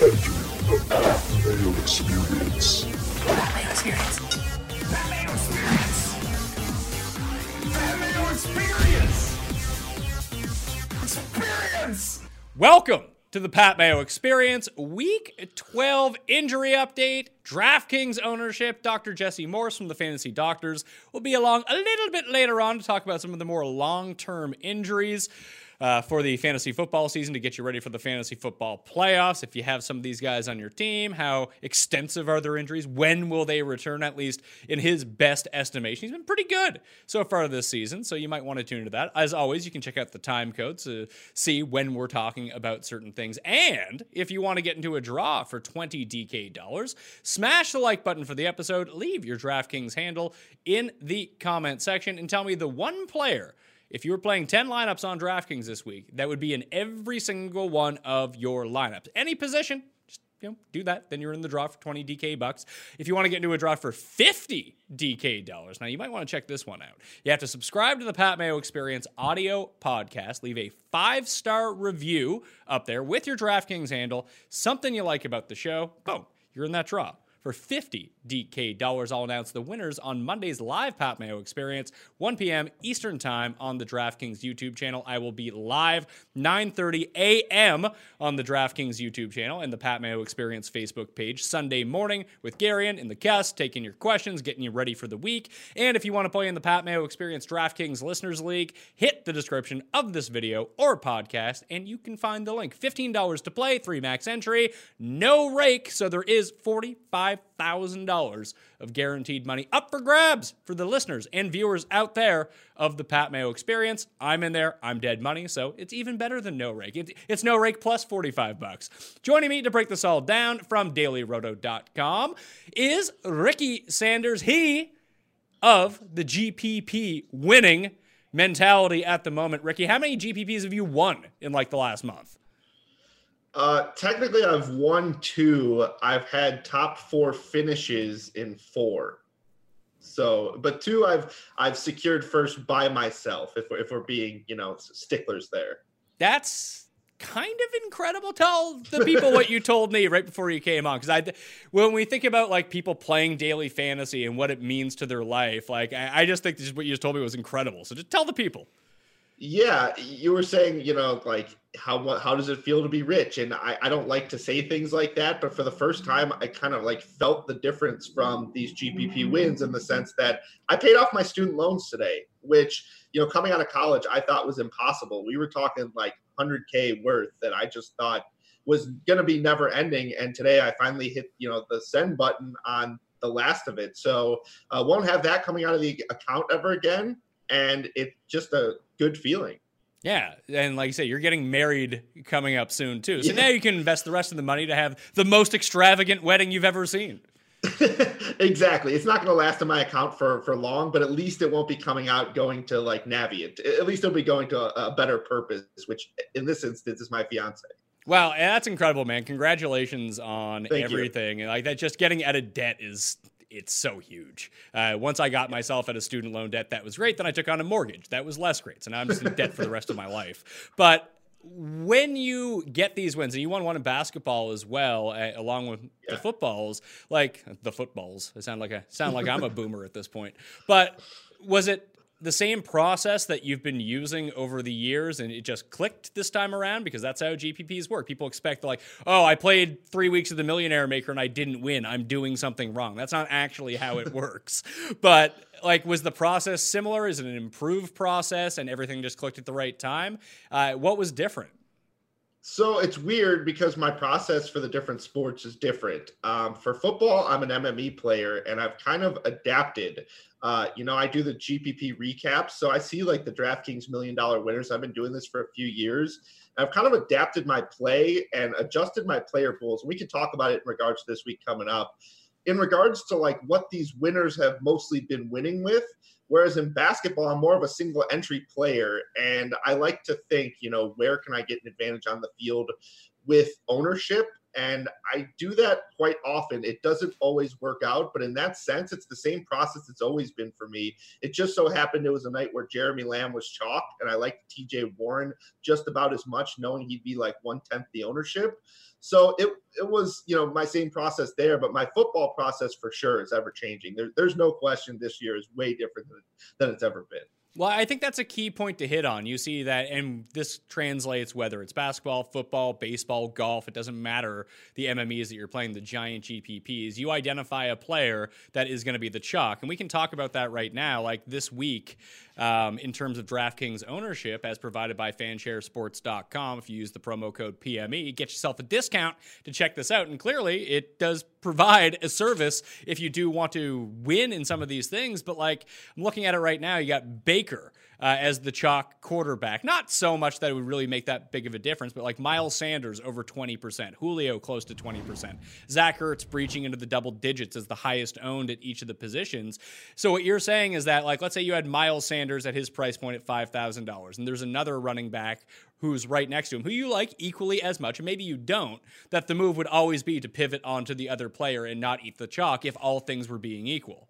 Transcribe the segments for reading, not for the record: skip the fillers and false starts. Enter the Pat Mayo Experience. Pat Mayo Experience. Pat Mayo Experience. Pat Mayo Experience. Experience. Welcome to the Pat Mayo Experience, Week 12 injury update, DraftKings ownership. Dr. Jesse Morse from the Fantasy Doctors will be along a little bit later on to talk about some of the more long-term injuries for the fantasy football season to get you ready for the fantasy football playoffs. If you have some of these guys on your team, how extensive are their injuries? When will they return, at least in his best estimation? He's been pretty good so far this season, so you might want to tune into that. As always, you can check out the time code to see when we're talking about certain things. And if you want to get into a draw for $20 DK, smash the like button for the episode, leave your DraftKings handle in the comment section, and tell me the one player, if you were playing 10 lineups on DraftKings this week, that would be in every single one of your lineups. Any position, just do that. Then you're in the draw for $20 DK bucks. If you want to get into a draw for $50 DK dollars, now you might want to check this one out. You have to subscribe to the Pat Mayo Experience audio podcast, leave a 5-star review up there with your DraftKings handle, something you like about the show. Boom, you're in that draw for $50 DK dollars. I'll announce the winners on Monday's live Pat Mayo Experience, 1 p.m. Eastern time on the DraftKings YouTube channel. I will be live 9:30 a.m. on the DraftKings YouTube channel and the Pat Mayo Experience Facebook page Sunday morning with Garion and the guest, taking your questions, getting you ready for the week. And if you want to play in the Pat Mayo Experience DraftKings Listeners League, hit the description of this video or podcast, and you can find the link. $15 to play, 3 max entry, no rake, so there is $45,000 of guaranteed money up for grabs for the listeners and viewers out there of the Pat Mayo Experience. I'm in there. I'm dead money, so it's even better than no rake. It's no rake plus $45. Joining me to break this all down from DailyRoto.com is Ricky Sanders. He of the GPP winning mentality at the moment. Ricky, how many GPPs have you won in like the last month? Technically, I've won 2. I've had top 4 finishes in 4. So, but 2 I've secured first by myself, if we're being, sticklers there. That's kind of incredible. Tell the people what you told me right before you came on, because when we think about like people playing daily fantasy and what it means to their life, like I just think what you just told me was incredible. So just tell the people. Yeah, you were saying, like how does it feel to be rich? And I don't like to say things like that, but for the first time, I kind of like felt the difference from these GPP wins in the sense that I paid off my student loans today, which, coming out of college, I thought was impossible. We were talking like $100K worth that I just thought was going to be never ending. And today I finally hit, the send button on the last of it. So I won't have that coming out of the account ever again. And it's just a good feeling. Yeah, and like you say, you're getting married coming up soon, too. So now you can invest the rest of the money to have the most extravagant wedding you've ever seen. Exactly. It's not going to last in my account for long, but at least it won't be coming out going to, like, Navient. At least it'll be going to a better purpose, which in this instance is my fiancé. Wow, that's incredible, man. Congratulations on everything. Like that, just getting out of debt is... it's so huge. Once I got myself out of student loan debt, that was great. Then I took on a mortgage. That was less great. So now I'm just in debt for the rest of my life. But when you get these wins, and you won one in basketball as well, along with the footballs. I sound like I'm a boomer at this point. But was it the same process that you've been using over the years and it just clicked this time around? Because that's how GPPs work. People expect like, oh, I played 3 weeks of the Millionaire Maker and I didn't win. I'm doing something wrong. That's not actually how it works. But like, was the process similar? Is it an improved process and everything just clicked at the right time? What was different? So it's weird because my process for the different sports is different. For football, I'm an MME player and I've kind of adapted. I do the GPP recaps. So I see like the DraftKings $1 million winners. I've been doing this for a few years. I've kind of adapted my play and adjusted my player pools. We can talk about it in regards to this week coming up. In regards to like what these winners have mostly been winning with. Whereas in basketball, I'm more of a single entry player. And I like to think, where can I get an advantage on the field with ownership? And I do that quite often. It doesn't always work out, but in that sense, it's the same process it's always been for me. It just so happened it was a night where Jeremy Lamb was chalk, and I liked TJ Warren just about as much, knowing he'd be like 1/10 the ownership. So it was, you know, my same process there, but my football process for sure is ever changing. There's no question this year is way different than it's ever been. Well, I think that's a key point to hit on. You see that, and this translates whether it's basketball, football, baseball, golf, it doesn't matter the MMEs that you're playing, the giant GPPs. You identify a player that is going to be the chalk, and we can talk about that right now, like this week in terms of DraftKings ownership as provided by FanshareSports.com. If you use the promo code PME, get yourself a discount to check this out, and clearly it does provide a service if you do want to win in some of these things. But like I'm looking at it right now, you got Baker as the chalk quarterback. Not so much that it would really make that big of a difference, but like Miles Sanders over 20%, Julio close to 20%, Zach Ertz breaching into the double digits as the highest owned at each of the positions. So what you're saying is that, like, let's say you had Miles Sanders at his price point at $5,000, and there's another running back who's right next to him, who you like equally as much, and maybe you don't, that the move would always be to pivot onto the other player and not eat the chalk if all things were being equal.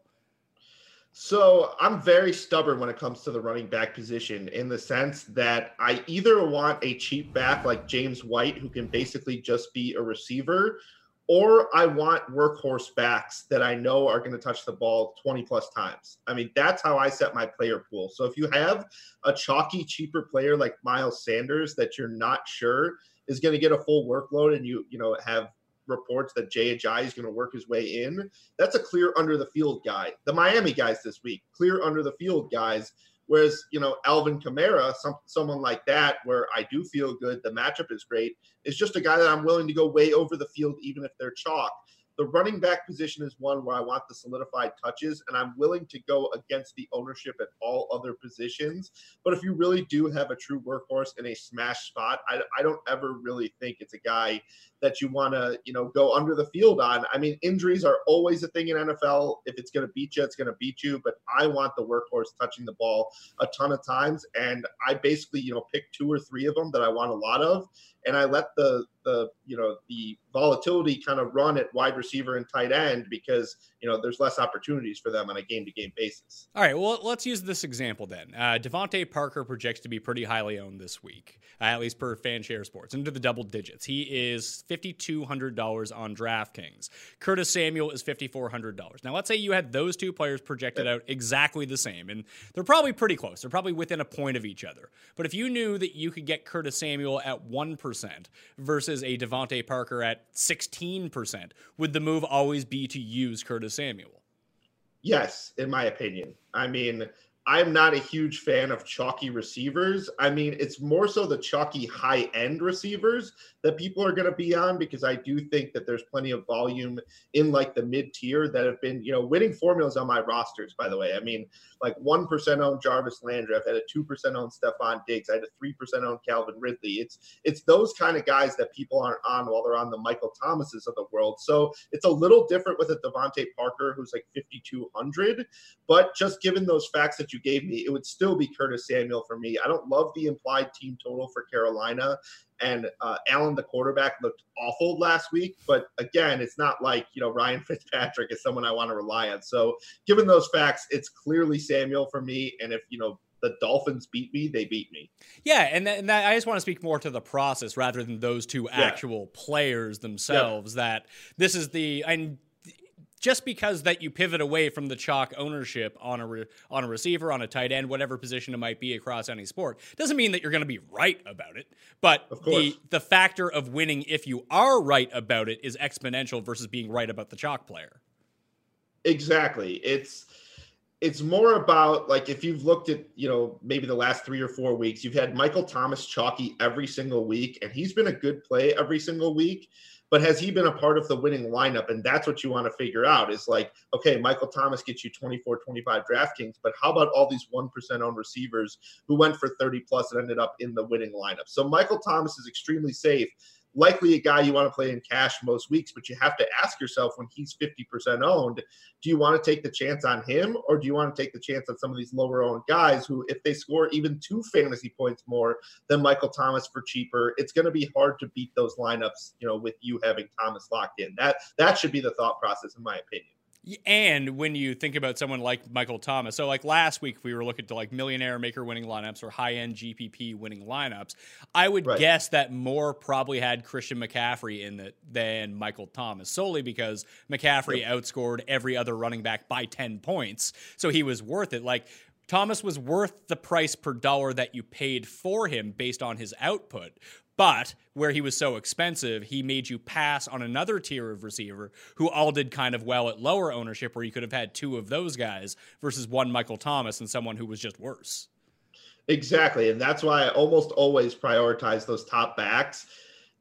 So I'm very stubborn when it comes to the running back position, in the sense that I either want a cheap back like James White, who can basically just be a receiver, or I want workhorse backs that I know are going to touch the ball 20 plus times. I mean, that's how I set my player pool. So if you have a chalky, cheaper player like Miles Sanders that you're not sure is going to get a full workload, and you know, have reports that Jay Ajayi is going to work his way in, that's a clear under the field guy. The Miami guys this week, clear under the field guys. Whereas, you know, Alvin Kamara, someone like that, where I do feel good, the matchup is great, is just a guy that I'm willing to go way over the field, even if they're chalk. The running back position is one where I want the solidified touches, and I'm willing to go against the ownership at all other positions. But if you really do have a true workhorse in a smash spot, I don't ever really think it's a guy that you want to, you know, go under the field on. I mean, injuries are always a thing in NFL. If it's going to beat you, it's going to beat you. But I want the workhorse touching the ball a ton of times, and I basically, you know, pick two or three of them that I want a lot of, and I let the you know, the volatility kind of run at wide receiver and tight end, because, you know, there's less opportunities for them on a game-to-game basis. All right, well, let's use this example then. Devontae Parker projects to be pretty highly owned this week, at least per Fanshare Sports, into the double digits. He is $5,200 on DraftKings. Curtis Samuel is $5,400. Now, let's say you had those two players projected out exactly the same, and they're probably pretty close. They're probably within a point of each other. But if you knew that you could get Curtis Samuel at 1% versus a Devontae Parker at 16%, would the move always be to use Curtis Samuel? Yes, in my opinion. I mean, I'm not a huge fan of chalky receivers. I mean, it's more so the chalky high-end receivers that people are going to be on, because I do think that there's plenty of volume in like the mid-tier that have been, you know, winning formulas on my rosters, by the way. I mean, like 1% owned Jarvis Landry. I've had a 2% owned Stephon Diggs. I had a 3% owned Calvin Ridley. It's those kind of guys that people aren't on while they're on the Michael Thomases of the world. So it's a little different with a Devontae Parker, who's like 5,200. But just given those facts that you gave me, it would still be Curtis Samuel for me. I don't love the implied team total for Carolina, and Allen, the quarterback, looked awful last week. But again, it's not like, you know, Ryan Fitzpatrick is someone I want to rely on. So given those facts, it's clearly Samuel for me. And if, you know, the Dolphins beat me, they beat me. Yeah, and that, I just want to speak more to the process rather than those two actual players themselves. Yeah. That this is the just because that you pivot away from the chalk ownership on a receiver, on a tight end, whatever position it might be across any sport, doesn't mean that you're going to be right about it. But the factor of winning, if you are right about it, is exponential versus being right about the chalk player. Exactly. It's more about, like, if you've looked at, you know, maybe the last 3 or 4 weeks, you've had Michael Thomas chalky every single week, and he's been a good play every single week. But has he been a part of the winning lineup? And that's what you want to figure out, is like, okay, Michael Thomas gets you 24, 25 DraftKings, but how about all these 1% owned receivers who went for 30 plus and ended up in the winning lineup? So Michael Thomas is extremely safe. likely a guy you want to play in cash most weeks, but you have to ask yourself when he's 50% owned, do you want to take the chance on him, or do you want to take the chance on some of these lower owned guys who, if they score even 2 fantasy points more than Michael Thomas for cheaper, it's going to be hard to beat those lineups, you know, with you having Thomas locked in. That should be the thought process, in my opinion. And when you think about someone like Michael Thomas, so like last week we were looking to like millionaire maker winning lineups or high-end GPP winning lineups, I would guess that Moore probably had Christian McCaffrey in it than Michael Thomas, solely because McCaffrey outscored every other running back by 10 points, so he was worth it. Like, Thomas was worth the price per dollar that you paid for him based on his output. But where he was so expensive, he made you pass on another tier of receiver who all did kind of well at lower ownership, where you could have had 2 of those guys versus 1 Michael Thomas and someone who was just worse. Exactly. And that's why I almost always prioritize those top backs.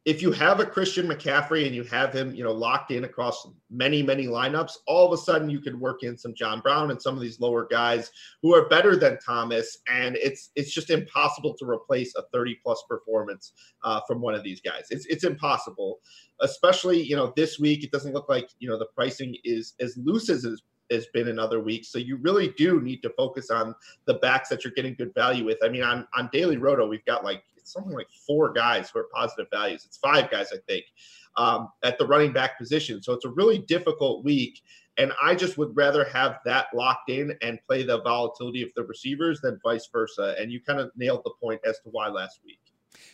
If you have a Christian McCaffrey and you have him, you know, locked in across many, many lineups, all of a sudden you could work in some John Brown and some of these lower guys who are better than Thomas. And it's just impossible to replace a 30-plus performance from one of these guys. It's impossible, especially, you know, this week. It doesn't look like, you know, the pricing is as loose as it's has been in other weeks. So you really do need to focus on the backs that you're getting good value with. I mean, on Daily Roto, we've got like something like 4 guys who are positive values. It's 5 guys, I think, at the running back position. So it's a really difficult week. And I just would rather have that locked in and play the volatility of the receivers than vice versa. And you kind of nailed the point as to why last week.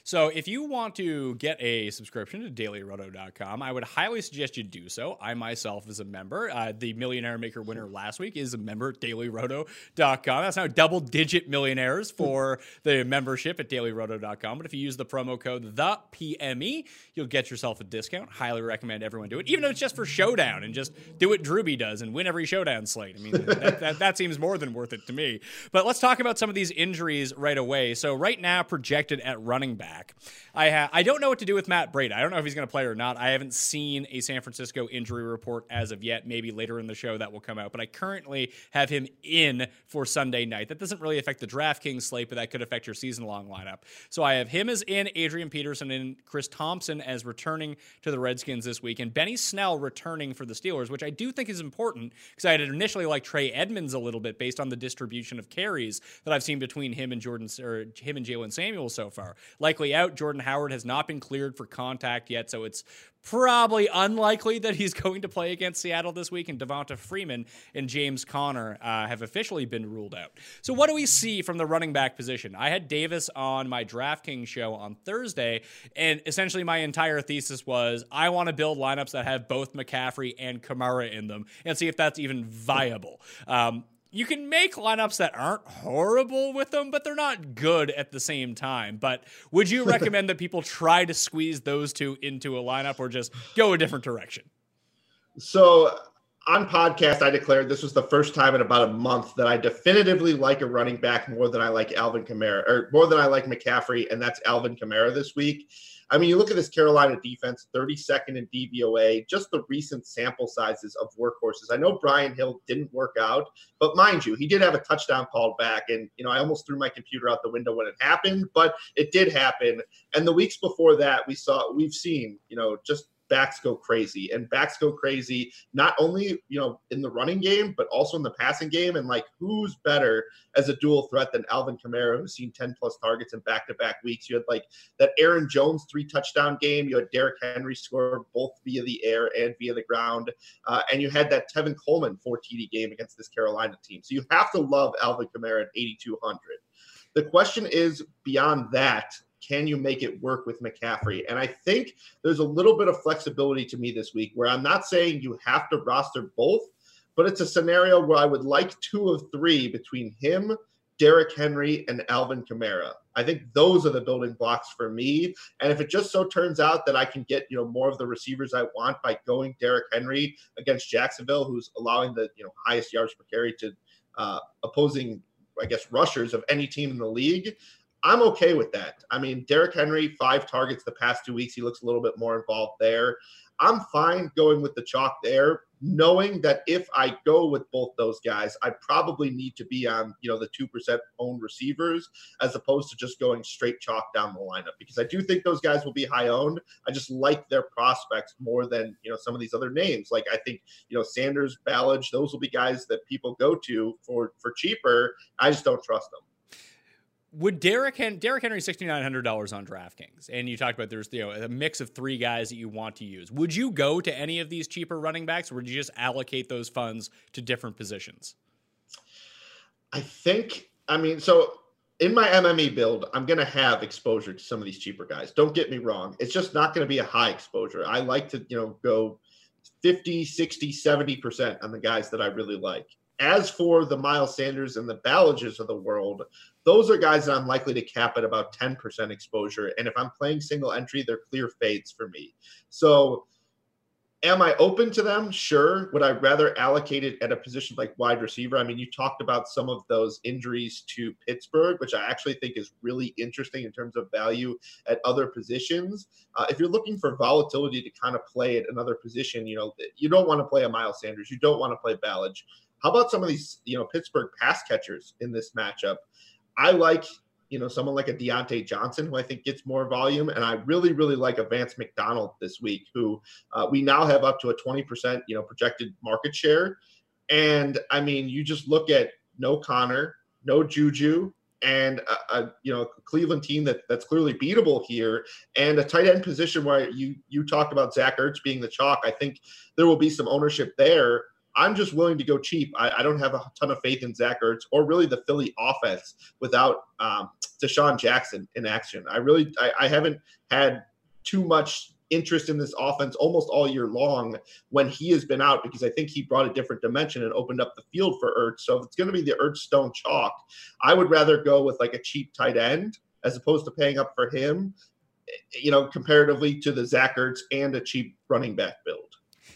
So if you want to get a subscription to DailyRoto.com, I would highly suggest you do so. I myself is a member. The Millionaire Maker winner last week is a member at DailyRoto.com. That's now double-digit millionaires for the membership at DailyRoto.com. But if you use the promo code THEPME, you'll get yourself a discount. Highly recommend everyone do it, even though it's just for Showdown, and just do what Drewby does and win every Showdown slate. I mean, that seems more than worth it to me. But let's talk about some of these injuries right away. So right now, projected at running back, I don't know what to do with Matt Breda. I don't know if he's going to play or not. I haven't seen a San Francisco injury report as of yet. Maybe later in the show that will come out, but I currently have him in for Sunday night. That doesn't really affect the DraftKings slate, but that could affect your season-long lineup. So I have him as in, Adrian Peterson and Chris Thompson as returning to the Redskins this week, and Benny Snell returning for the Steelers, which I do think is important because I had initially liked Trey Edmonds a little bit based on the distribution of carries that I've seen between him and him and Jalen Samuel so far. Likely out. Jordan Howard has not been cleared for contact yet, so it's probably unlikely that he's going to play against Seattle this week, and Devonta Freeman and James Conner have officially been ruled out. So what do we see from the running back position? I had Davis on my DraftKings show on Thursday, and essentially my entire thesis was I want to build lineups that have both McCaffrey and Kamara in them and see if that's even viable. You can make lineups that aren't horrible with them, but they're not good at the same time. But would you recommend that people try to squeeze those two into a lineup or just go a different direction? So on podcast, I declared this was the first time in about a month that I definitively like a running back more than I like Alvin Kamara, or more than I like McCaffrey, and that's Alvin Kamara this week. I mean, you look at this Carolina defense, 32nd in DVOA, just the recent sample sizes of workhorses. I know Brian Hill didn't work out, but mind you, he did have a touchdown called back. And, you know, I almost threw my computer out the window when it happened, but it did happen. And the weeks before that, we've seen, you know, just backs go crazy, and backs go crazy not only, you know, in the running game, but also in the passing game. And like, who's better as a dual threat than Alvin Kamara, who's seen 10 plus targets in back-to-back weeks? You had like that Aaron Jones 3 touchdown game. You had Derrick Henry score both via the air and via the ground. And you had that Tevin Coleman 4 TD game against this Carolina team. So you have to love Alvin Kamara at 8,200. The question is beyond that, can you make it work with McCaffrey? And I think there's a little bit of flexibility to me this week, where I'm not saying you have to roster both, but it's a scenario where I would like 2 of 3 between him, Derrick Henry, and Alvin Kamara. I think those are the building blocks for me. And if it just so turns out that I can get, you know, more of the receivers I want by going Derrick Henry against Jacksonville, who's allowing the, you know, highest yards per carry to opposing, I guess, rushers of any team in the league, I'm okay with that. I mean, Derrick Henry, 5 targets the past 2 weeks. He looks a little bit more involved there. I'm fine going with the chalk there, knowing that if I go with both those guys, I probably need to be on, you know, the 2% owned receivers as opposed to just going straight chalk down the lineup, because I do think those guys will be high owned. I just like their prospects more than, you know, some of these other names. Like I think, you know, Sanders, Ballage, those will be guys that people go to for cheaper. I just don't trust them. Would Derrick Henry $6,900 on DraftKings, and you talked about there's, you know, a mix of 3 guys that you want to use. Would you go to any of these cheaper running backs, or would you just allocate those funds to different positions? So in my MME build, I'm going to have exposure to some of these cheaper guys. Don't get me wrong. It's just not going to be a high exposure. I like to, you know, go 50, 60, 70% on the guys that I really like. As for the Miles Sanders and the Ballages of the world, those are guys that I'm likely to cap at about 10% exposure. And if I'm playing single entry, they're clear fades for me. So am I open to them? Sure. Would I rather allocate it at a position like wide receiver? I mean, you talked about some of those injuries to Pittsburgh, which I actually think is really interesting in terms of value at other positions. If you're looking for volatility to kind of play at another position, you know, you don't want to play a Miles Sanders. You don't want to play Ballage. How about some of these, you know, Pittsburgh pass catchers in this matchup? I like, you know, someone like a Deontay Johnson, who I think gets more volume. And I really, really like a Vance McDonald this week, who we now have up to a 20%, you know, projected market share. And I mean, you just look at no Connor, no Juju, and a Cleveland team that's clearly beatable here, and a tight end position where you talked about Zach Ertz being the chalk. I think there will be some ownership there. I'm just willing to go cheap. I don't have a ton of faith in Zach Ertz or really the Philly offense without Deshaun Jackson in action. I haven't had too much interest in this offense almost all year long when he has been out, because I think he brought a different dimension and opened up the field for Ertz. So if it's going to be the Ertz Stone chalk, I would rather go with like a cheap tight end as opposed to paying up for him, you know, comparatively to the Zach Ertz and a cheap running back build.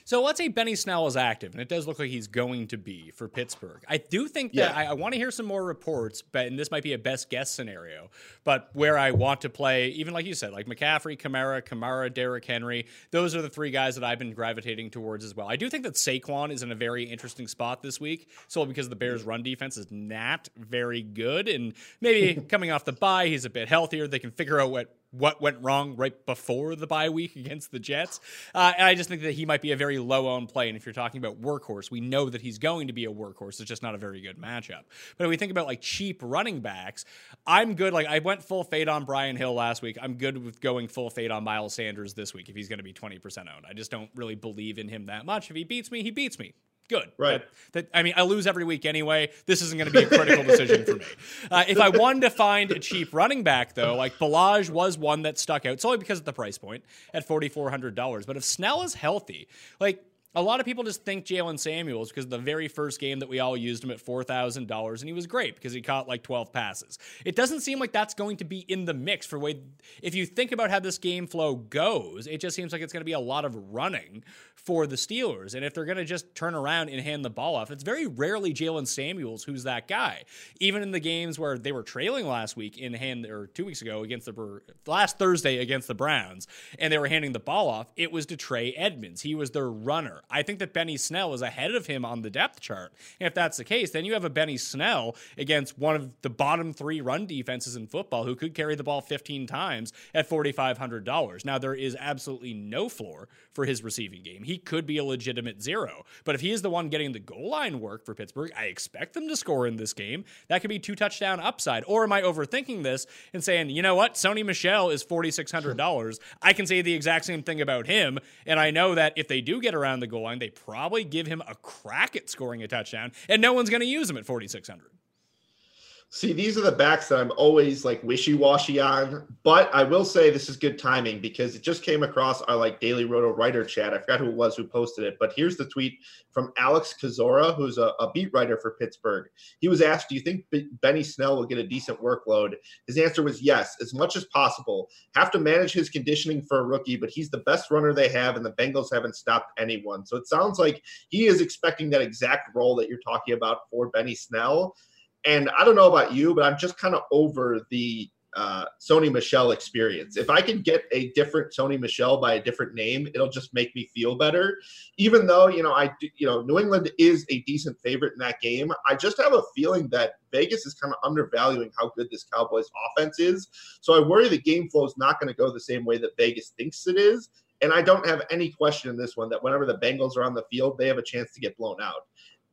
So let's say Benny Snell is active, and it does look like he's going to be for Pittsburgh. I do think that I want to hear some more reports, but, and this might be a best guess scenario, but where I want to play, even like you said, like McCaffrey, Kamara, Derrick Henry, those are the 3 guys that I've been gravitating towards as well. I do think that Saquon is in a very interesting spot this week, solely because the Bears' run defense is not very good, and maybe coming off the bye, he's a bit healthier. They can figure out what went wrong right before the bye week against the Jets. And I just think that he might be a very low-owned play. And if you're talking about workhorse, we know that he's going to be a workhorse. It's just not a very good matchup. But if we think about, like, cheap running backs, I'm good. Like, I went full fade on Brian Hill last week. I'm good with going full fade on Miles Sanders this week if he's going to be 20% owned. I just don't really believe in him that much. If he beats me, he beats me. Good. Right. I lose every week anyway. This isn't going to be a critical decision for me. If I wanted to find a cheap running back, though, like Ballage was one that stuck out solely because of the price point at $4,400. But if Snell is healthy, like, a lot of people just think Jalen Samuels because the very first game that we all used him at $4,000, and he was great because he caught like 12 passes. It doesn't seem like that's going to be in the mix for way. If you think about how this game flow goes, it just seems like it's going to be a lot of running for the Steelers. And if they're going to just turn around and hand the ball off, it's very rarely Jalen Samuels who's that guy. Even in the games where they were trailing last week in hand, or 2 weeks ago against the last Thursday against the Browns, and they were handing the ball off, it was to Trey Edmonds. He was their runner. I think that Benny Snell is ahead of him on the depth chart. And if that's the case, then you have a Benny Snell against one of the bottom 3 run defenses in football who could carry the ball 15 times at $4,500. Now, there is absolutely no floor for his receiving game. He could be a legitimate 0. But if he is the one getting the goal line work for Pittsburgh, I expect them to score in this game. That could be 2 touchdown upside. Or am I overthinking this and saying, you know what? Sony Michel is $4,600. I can say the exact same thing about him. And I know that if they do get around the goal line, they probably give him a crack at scoring a touchdown, and no one's going to use him at $4,600. See, these are the backs that I'm always like wishy-washy on, but I will say this is good timing because it just came across our like Daily Roto writer chat. I forgot who it was who posted it, but here's the tweet from Alex Kazora, who's a beat writer for Pittsburgh. He was asked, do you think Benny Snell will get a decent workload? His answer was yes, as much as possible. Have to manage his conditioning for a rookie, but he's the best runner they have, and the Bengals haven't stopped anyone. So it sounds like he is expecting that exact role that you're talking about for Benny Snell. And I don't know about you, but I'm just kind of over the Sony Michel experience. If I can get a different Sony Michel by a different name, it'll just make me feel better. Even though, New England is a decent favorite in that game, I just have a feeling that Vegas is kind of undervaluing how good this Cowboys offense is. So I worry the game flow is not going to go the same way that Vegas thinks it is. And I don't have any question in this one that whenever the Bengals are on the field, they have a chance to get blown out.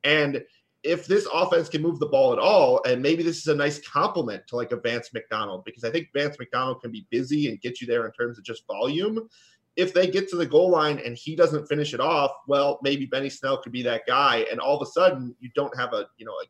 And if this offense can move the ball at all, and maybe this is a nice compliment to like a Vance McDonald, because I think Vance McDonald can be busy and get you there in terms of just volume. If they get to the goal line and he doesn't finish it off, well, maybe Benny Snell could be that guy. And all of a sudden you don't have a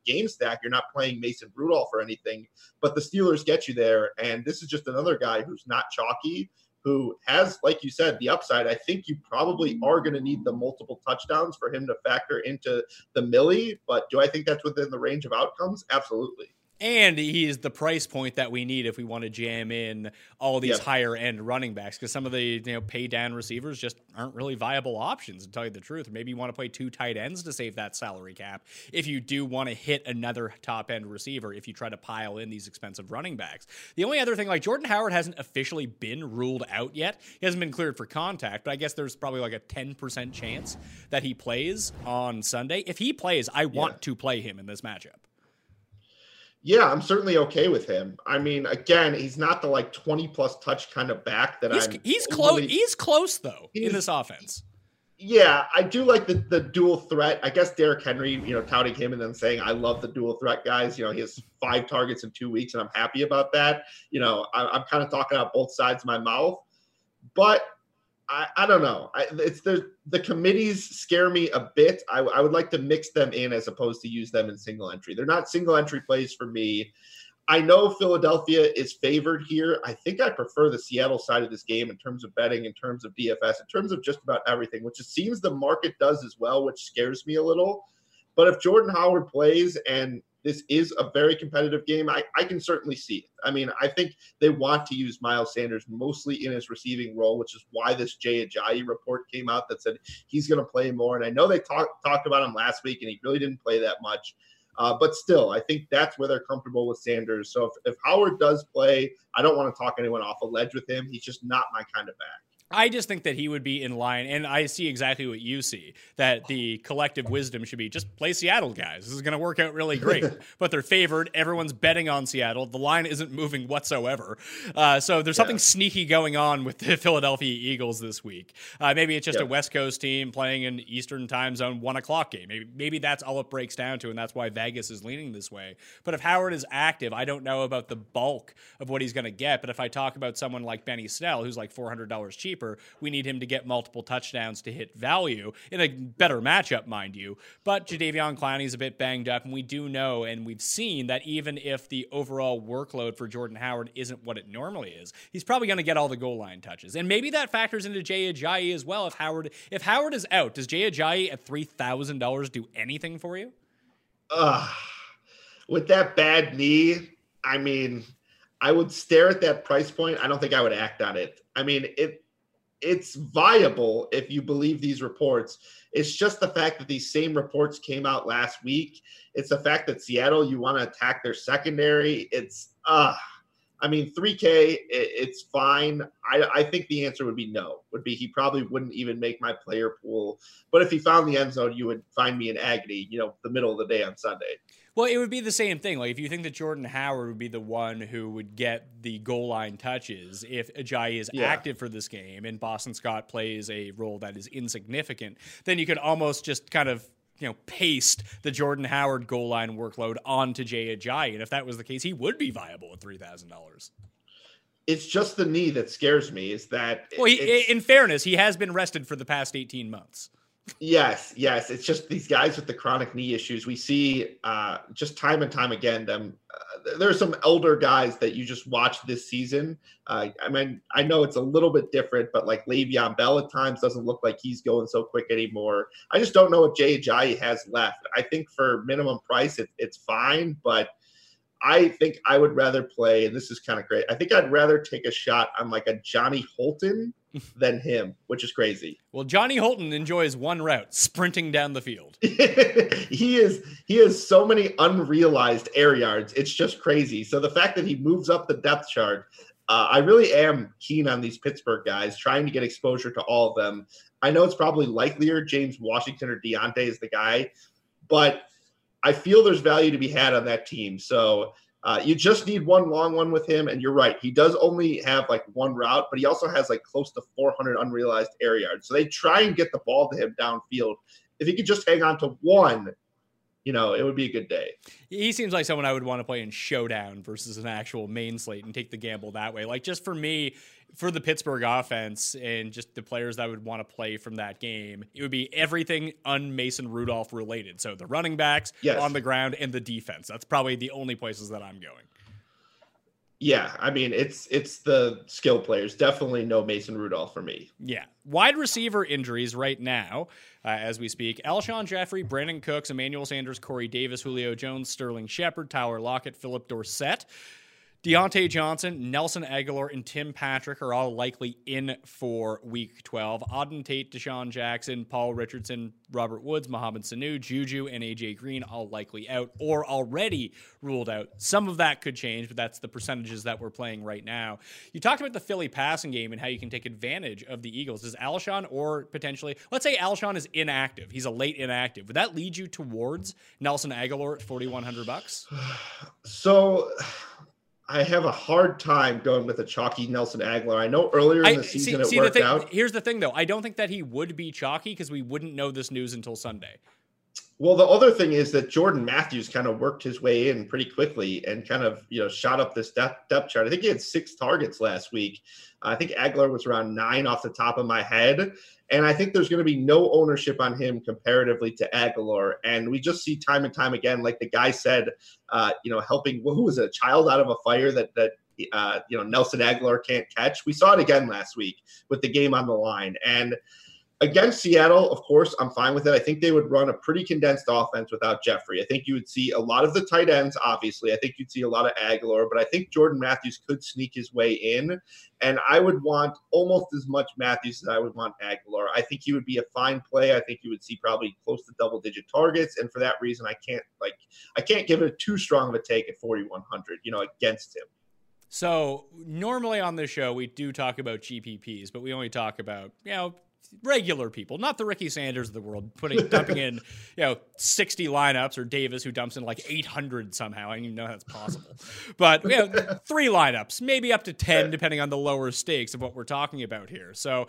game stack. You're not playing Mason Rudolph or anything, but the Steelers get you there. And this is just another guy who's not chalky, who has, like you said, the upside. I think you probably are going to need the multiple touchdowns for him to factor into the Millie, but do I think that's within the range of outcomes? Absolutely. And he is the price point that we need if we want to jam in all these higher-end running backs, because some of the pay-down receivers just aren't really viable options, to tell you the truth. Maybe you want to play two tight ends to save that salary cap if you do want to hit another top-end receiver if you try to pile in these expensive running backs. The only other thing, like Jordan Howard hasn't officially been ruled out yet. He hasn't been cleared for contact, but I guess there's probably like a 10% chance that he plays on Sunday. If he plays, I want to play him in this matchup. Yeah, I'm certainly okay with him. I mean, again, he's not the 20-plus touch kind of back that He's close, though, in this offense. Yeah, I do like the dual threat. I guess Derrick Henry, touting him and then saying, I love the dual threat guys. He has 5 targets in 2 weeks, and I'm happy about that. I'm kind of talking out both sides of my mouth. But I don't know. The committees scare me a bit. I would like to mix them in as opposed to use them in single entry. They're not single entry plays for me. I know Philadelphia is favored here. I think I prefer the Seattle side of this game in terms of betting, in terms of DFS, in terms of just about everything, which it seems the market does as well, which scares me a little. But if Jordan Howard plays and this is a very competitive game, I can certainly see it. I mean, I think they want to use Miles Sanders mostly in his receiving role, which is why this Jay Ajayi report came out that said he's going to play more. And I know they talked about him last week, and he really didn't play that much. But still, I think that's where they're comfortable with Sanders. So if Howard does play, I don't want to talk anyone off a ledge with him. He's just not my kind of back. I just think that he would be in line, and I see exactly what you see, that the collective wisdom should be just play Seattle, guys. This is going to work out really great. But they're favored. Everyone's betting on Seattle. The line isn't moving whatsoever. So there's something sneaky going on with the Philadelphia Eagles this week. Maybe it's just a West Coast team playing an Eastern time zone 1:00 game. Maybe that's all it breaks down to, and that's why Vegas is leaning this way. But if Howard is active, I don't know about the bulk of what he's going to get. But if I talk about someone like Benny Snell, who's like $400 cheaper, we need him to get multiple touchdowns to hit value in a better matchup, mind you. But Jadeveon Clowney's a bit banged up, and we do know and we've seen that even if the overall workload for Jordan Howard isn't what it normally is, he's probably going to get all the goal line touches. And maybe that factors into Jay Ajayi as well. If Howard is out, does Jay Ajayi at $3,000 do anything for you? With that bad knee, I mean, I would stare at that price point. I don't think I would act on it. I mean, it's viable if you believe these reports. It's just the fact that these same reports came out last week. It's the fact that Seattle, you want to attack their secondary. It's, I mean, $3,000, it's fine. I think the answer would be no, he probably wouldn't even make my player pool. But if he found the end zone, you would find me in agony, the middle of the day on Sunday. Well, it would be the same thing. Like, if you think that Jordan Howard would be the one who would get the goal line touches if Ajayi is active for this game and Boston Scott plays a role that is insignificant, then you could almost just kind of paste the Jordan Howard goal line workload onto Jay Ajayi. And if that was the case, he would be viable at $3,000. It's just the knee that scares me. Is that in fairness, he has been rested for the past 18 months. Yes. It's just these guys with the chronic knee issues. We see just time and time again them. There are some elder guys that you just watch this season. I mean, I know it's a little bit different, but like Le'Veon Bell at times doesn't look like he's going so quick anymore. I just don't know what Jay Ajayi has left. I think for minimum price, it's fine, but I think I would rather play, and this is kind of great, I think I'd rather take a shot on like a Johnny Holton than him, which is crazy. Well, Johnny Holton enjoys one route, sprinting down the field. He has so many unrealized air yards. It's just crazy. So the fact that he moves up the depth chart, I really am keen on these Pittsburgh guys, trying to get exposure to all of them. I know it's probably likelier James Washington or Deontay is the guy, but I feel there's value to be had on that team. So you just need one long one with him, and you're right. He does only have like one route, but he also has like close to 400 unrealized air yards. So they try and get the ball to him downfield. If he could just hang on to one, you know, it would be a good day. He seems like someone I would want to play in Showdown versus an actual main slate and take the gamble that way. Like, just for me, for the Pittsburgh offense and just the players that I would want to play from that game, it would be everything un-Mason Rudolph related. So the running backs, yes, on the ground, and the defense. That's probably the only places that I'm going. Yeah, I mean, it's the skill players. Definitely no Mason Rudolph for me. Yeah. Wide receiver injuries right now, as we speak. Alshon Jeffrey, Brandon Cooks, Emmanuel Sanders, Corey Davis, Julio Jones, Sterling Shepard, Tyler Lockett, Philip Dorsett, Deontay Johnson, Nelson Aguilar, and Tim Patrick are all likely in for Week 12. Auden Tate, Deshaun Jackson, Paul Richardson, Robert Woods, Mohamed Sanu, Juju, and A.J. Green all likely out or already ruled out. Some of that could change, but that's the percentages that we're playing right now. You talked about the Philly passing game and how you can take advantage of the Eagles. Is Alshon, or potentially, let's say Alshon is inactive. He's a late inactive. Would that lead you towards Nelson Aguilar at $4,100? So I have a hard time going with a chalky Nelson Aguilar. I know earlier in the season it worked out. Here's the thing, though. I don't think that he would be chalky because we wouldn't know this news until Sunday. Well, the other thing is that Jordan Matthews kind of worked his way in pretty quickly and kind of, you know, shot up this depth chart. I think he had 6 targets last week. I think Aguilar was around 9 off the top of my head. And I think there's going to be no ownership on him comparatively to Aguilar. And we just see time and time again, like the guy said, you know, helping, well, who was it, a child out of a fire that you know, Nelson Aguilar can't catch. We saw it again last week with the game on the line. And against Seattle, of course, I'm fine with it. I think they would run a pretty condensed offense without Jeffrey. I think you would see a lot of the tight ends, obviously. I think you'd see a lot of Aguilar, but I think Jordan Matthews could sneak his way in, and I would want almost as much Matthews as I would want Aguilar. I think he would be a fine play. I think you would see probably close to double-digit targets, and for that reason, I can't give it too strong of a take at 4,100, you know, against him. So normally on this show, we do talk about GPPs, but we only talk about, you know, regular people, not the Ricky Sanders of the world, dumping in, you know, 60 lineups, or Davis, who dumps in like 800 somehow. I don't even know how that's possible. But, you know, 3 lineups, maybe up to 10, depending on the lower stakes of what we're talking about here. So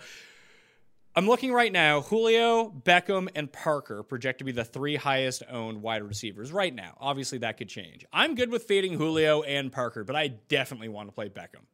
I'm looking right now, Julio, Beckham, and Parker project to be the 3 highest owned wide receivers right now. Obviously, that could change. I'm good with fading Julio and Parker, but I definitely want to play Beckham.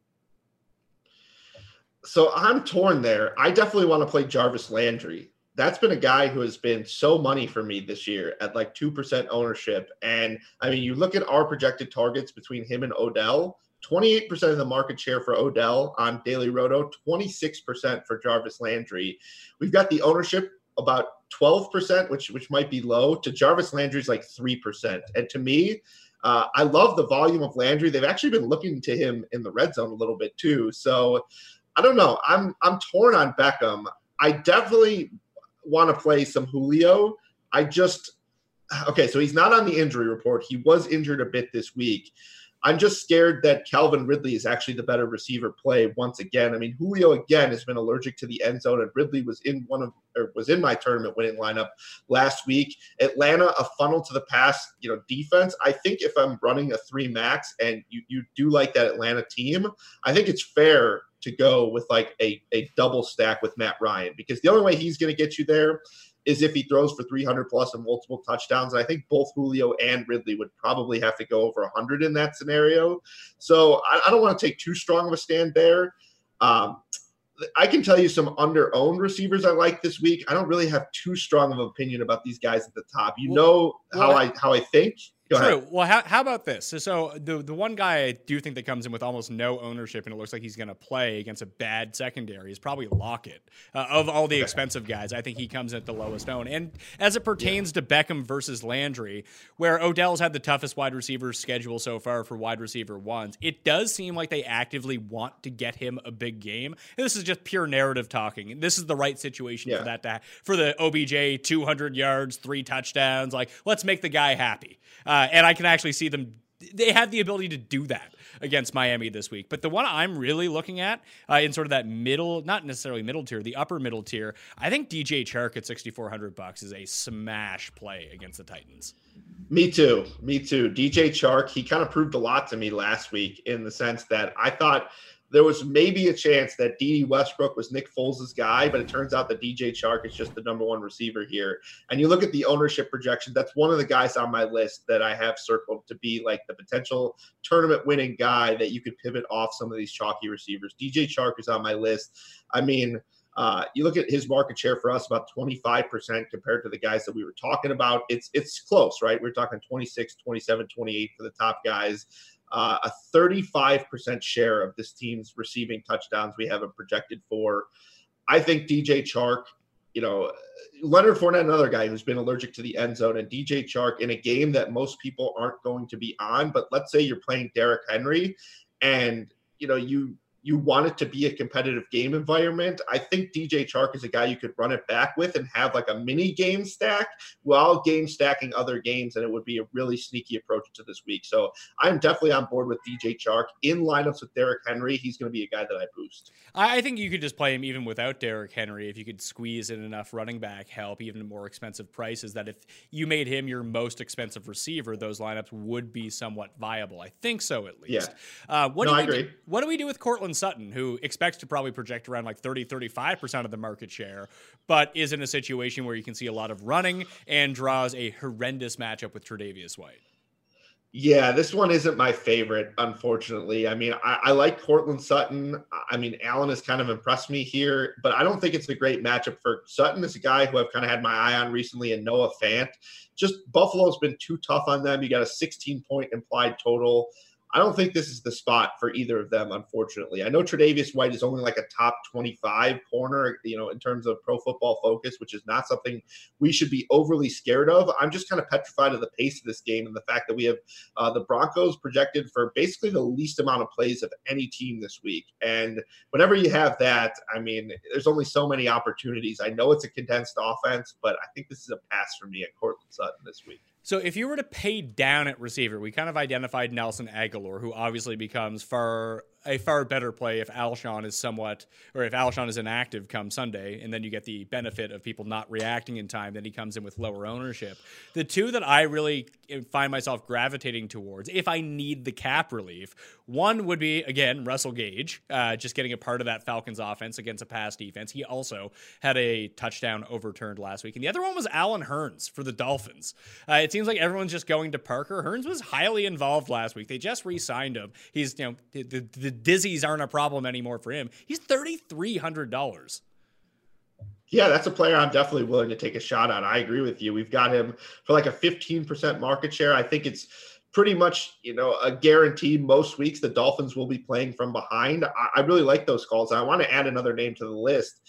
So I'm torn there. I definitely want to play Jarvis Landry. That's been a guy who has been so money for me this year at like 2% ownership. And I mean, you look at our projected targets between him and Odell, 28% of the market share for Odell on Daily Roto, 26% for Jarvis Landry. We've got the ownership about 12%, which might be low. To Jarvis Landry's like 3%. And to me, I love the volume of Landry. They've actually been looking to him in the red zone a little bit too. So I don't know. I'm torn on Beckham. I definitely want to play some Julio. So he's not on the injury report. He was injured a bit this week. I'm just scared that Calvin Ridley is actually the better receiver play once again. I mean, Julio again has been allergic to the end zone, and Ridley was in my tournament winning lineup last week. Atlanta, a funnel to the pass, you know, defense. I think if I'm running a 3 max and you do like that Atlanta team, I think it's fair to go with like a double stack with Matt Ryan, because the only way he's going to get you there is if he throws for 300 plus and multiple touchdowns. And I think both Julio and Ridley would probably have to go over 100 in that scenario. So I don't want to take too strong of a stand there. I can tell you some under-owned receivers I like this week. I don't really have too strong of an opinion about these guys at the top. You know how I think. True. Well, how about this? So the one guy I do think that comes in with almost no ownership and it looks like he's going to play against a bad secondary is probably Lockett. Of all the expensive guys, I think he comes in at the lowest own. And as it pertains to Beckham versus Landry, where Odell's had the toughest wide receiver schedule so far for wide receiver ones, it does seem like they actively want to get him a big game. And this is just pure narrative talking. This is the right situation for that to for the OBJ 200 yards, 3 touchdowns. Like, let's make the guy happy. And I can actually see them. They had the ability to do that against Miami this week. But the one I'm really looking at in sort of that middle, not necessarily middle tier, the upper middle tier, I think DJ Chark at $6,400 is a smash play against the Titans. Me too. DJ Chark, he kind of proved a lot to me last week in the sense that I thought there was maybe a chance that D.D. Westbrook was Nick Foles' guy, but it turns out that DJ Chark is just the number one receiver here. And you look at the ownership projection, that's one of the guys on my list that I have circled to be like the potential tournament-winning guy that you could pivot off some of these chalky receivers. DJ Chark is on my list. I mean, you look at his market share for us, about 25% compared to the guys that we were talking about. It's close, right? We're talking 26, 27, 28 for the top guys. A 35% share of this team's receiving touchdowns we have it projected for. I think DJ Chark, you know, Leonard Fournette, another guy who's been allergic to the end zone, and DJ Chark in a game that most people aren't going to be on. But let's say you're playing Derrick Henry and, you know, you want it to be a competitive game environment. I think DJ Chark is a guy you could run it back with and have like a mini game stack while game stacking other games, and it would be a really sneaky approach to this week. So I'm definitely on board with DJ Chark. In lineups with Derrick Henry, he's going to be a guy that I boost. I think you could just play him even without Derrick Henry if you could squeeze in enough running back help, even at more expensive prices, that if you made him your most expensive receiver, those lineups would be somewhat viable. I think so, at least. Yeah. I agree. What do we do with Cortland Sutton, who expects to probably project around like 30-35% of the market share, but is in a situation where you can see a lot of running and draws a horrendous matchup with Tre'Davious White? Yeah, this one isn't my favorite, unfortunately. I mean, I like Cortland Sutton. I mean, Allen has kind of impressed me here, but I don't think it's a great matchup for Sutton. It's a guy who I've kind of had my eye on recently, and Noah Fant. Just Buffalo's been too tough on them. You got a 16-point implied total. I don't think this is the spot for either of them, unfortunately. I know Tre'Davious White is only like a top 25 corner, you know, in terms of Pro Football Focus, which is not something we should be overly scared of. I'm just kind of petrified of the pace of this game and the fact that we have the Broncos projected for basically the least amount of plays of any team this week. And whenever you have that, I mean, there's only so many opportunities. I know it's a condensed offense, but I think this is a pass for me at Cortland Sutton this week. So if you were to pay down at receiver, we kind of identified Nelson Agholor, who obviously becomes a far better play if Alshon is inactive come Sunday, and then you get the benefit of people not reacting in time, then he comes in with lower ownership. The two that I really find myself gravitating towards, if I need the cap relief, one would be, again, Russell Gage, just getting a part of that Falcons offense against a pass defense. He also had a touchdown overturned last week. And the other one was Allen Hurns for the Dolphins. It seems like everyone's just going to Parker. Hurns was highly involved last week. They just re-signed him. He's, you know, the dizzies aren't a problem anymore for him. He's $3,300. Yeah, that's a player I'm definitely willing to take a shot on. I agree with you. We've got him for like a 15% market share. I think it's pretty much, you know, a guarantee most weeks the Dolphins will be playing from behind. I really like those calls. I want to add another name to the list.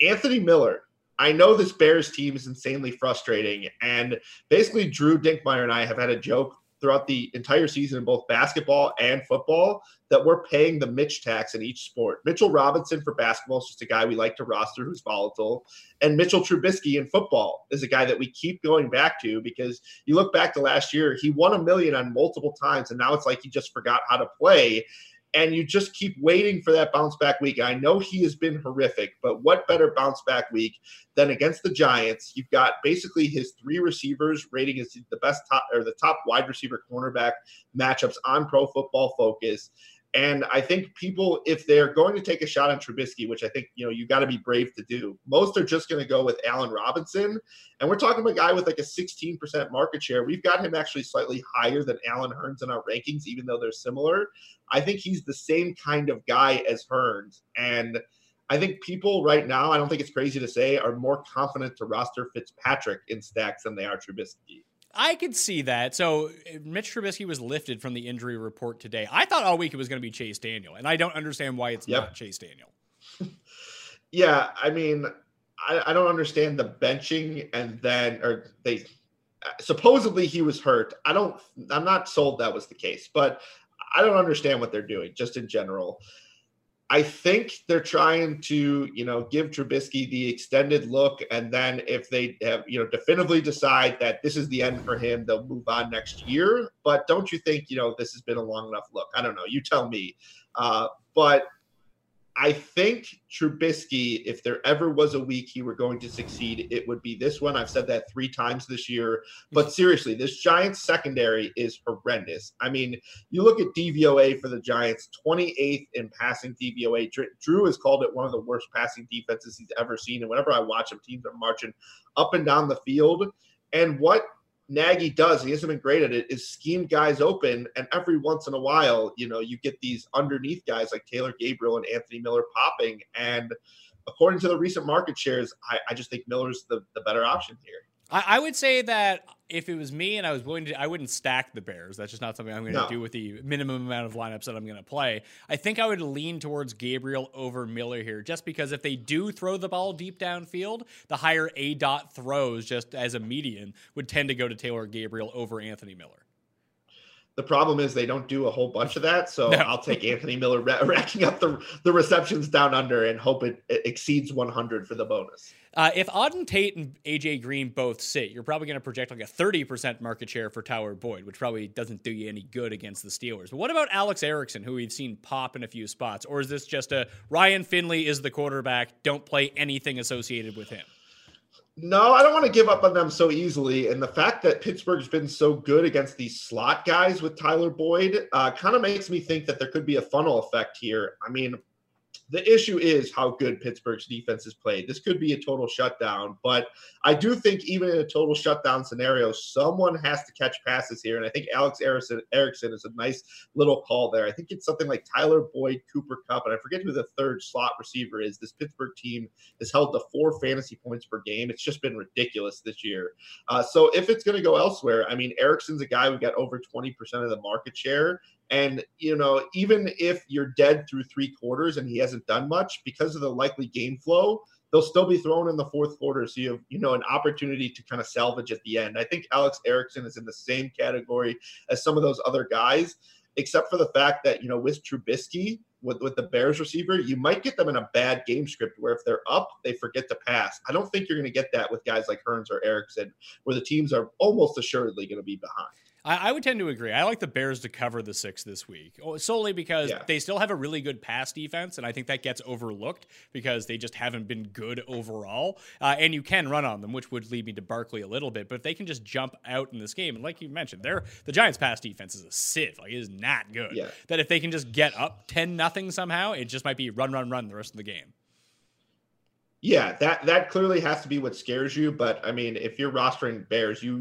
Anthony Miller. I know this Bears team is insanely frustrating, and basically Drew Dinkmeyer and I have had a joke throughout the entire season in both basketball and football that we're paying the Mitch tax in each sport. Mitchell Robinson for basketball is just a guy we like to roster who's volatile. And Mitchell Trubisky in football is a guy that we keep going back to because you look back to last year, he won $1 million on multiple times, and now it's like he just forgot how to play. And you just keep waiting for that bounce back week. I know he has been horrific, but what better bounce back week than against the Giants? You've got basically his 3 receivers rating as the best top wide receiver cornerback matchups on Pro Football Focus. And I think people, if they're going to take a shot on Trubisky, which I think, you know, you got to be brave to do, most are just going to go with Allen Robinson. And we're talking about a guy with like a 16% market share. We've got him actually slightly higher than Allen Hurns in our rankings, even though they're similar. I think he's the same kind of guy as Hurns. And I think people right now, I don't think it's crazy to say, are more confident to roster Fitzpatrick in stacks than they are Trubisky. I could see that. So Mitch Trubisky was lifted from the injury report today. I thought all week it was going to be Chase Daniel, and I don't understand why it's not Chase Daniel. Yeah, I mean, I don't understand the benching, and then or they supposedly he was hurt. I'm not sold that was the case, but I don't understand what they're doing just in general. I think they're trying to, give Trubisky the extended look. And then if they have, definitively decide that this is the end for him, they'll move on next year. But don't you think, this has been a long enough look? I don't know. You tell me. But I think Trubisky, if there ever was a week he were going to succeed, it would be this one. I've said that 3 times this year. But seriously, this Giants secondary is horrendous. I mean, you look at DVOA for the Giants, 28th in passing DVOA. Drew has called it one of the worst passing defenses he's ever seen. And whenever I watch him, teams are marching up and down the field. And what Nagy does, and he hasn't been great at it, is scheme guys open, and every once in a while, you get these underneath guys like Taylor Gabriel and Anthony Miller popping, and according to the recent market shares, I just think Miller's the better option here. I would say that if it was me and I was willing to, I wouldn't stack the Bears. That's just not something I'm going to do with the minimum amount of lineups that I'm going to play. I think I would lean towards Gabriel over Miller here, just because if they do throw the ball deep downfield, the higher ADOT throws just as a median would tend to go to Taylor Gabriel over Anthony Miller. The problem is they don't do a whole bunch of that, so no. I'll take Anthony Miller racking up the receptions down under and hope it exceeds 100 for the bonus. If Auden Tate and A.J. Green both sit, you're probably going to project like a 30% market share for Tyler Boyd, which probably doesn't do you any good against the Steelers. But what about Alex Erickson, who we've seen pop in a few spots? Or is this just a Ryan Finley is the quarterback, don't play anything associated with him? No, I don't want to give up on them so easily. And the fact that Pittsburgh's been so good against these slot guys with Tyler Boyd kind of makes me think that there could be a funnel effect here. I mean, the issue is how good Pittsburgh's defense is played. This could be a total shutdown, but I do think even in a total shutdown scenario, someone has to catch passes here. And I think Alex Erickson is a nice little call there. I think it's something like Tyler Boyd, Cooper Kupp, and I forget who the third slot receiver is. This Pittsburgh team is held to 4 fantasy points per game. It's just been ridiculous this year. So if it's going to go elsewhere, I mean, Erickson's a guy who got over 20% of the market share. And, even if you're dead through 3 quarters and he hasn't done much, because of the likely game flow, they'll still be thrown in the 4th quarter. So you have, an opportunity to kind of salvage at the end. I think Alex Erickson is in the same category as some of those other guys, except for the fact that, with Trubisky, with the Bears receiver, you might get them in a bad game script where if they're up, they forget to pass. I don't think you're going to get that with guys like Hurns or Erickson, where the teams are almost assuredly going to be behind. I would tend to agree. I like the Bears to cover the 6 this week, solely because they still have a really good pass defense, and I think that gets overlooked because they just haven't been good overall. And you can run on them, which would lead me to Barkley a little bit, but if they can just jump out in this game, and like you mentioned, the Giants' pass defense is a sieve. Like, it is not good. Yeah. That if they can just get up 10-0 somehow, it just might be run, run, run the rest of the game. Yeah, that clearly has to be what scares you. But I mean, if you're rostering Bears, you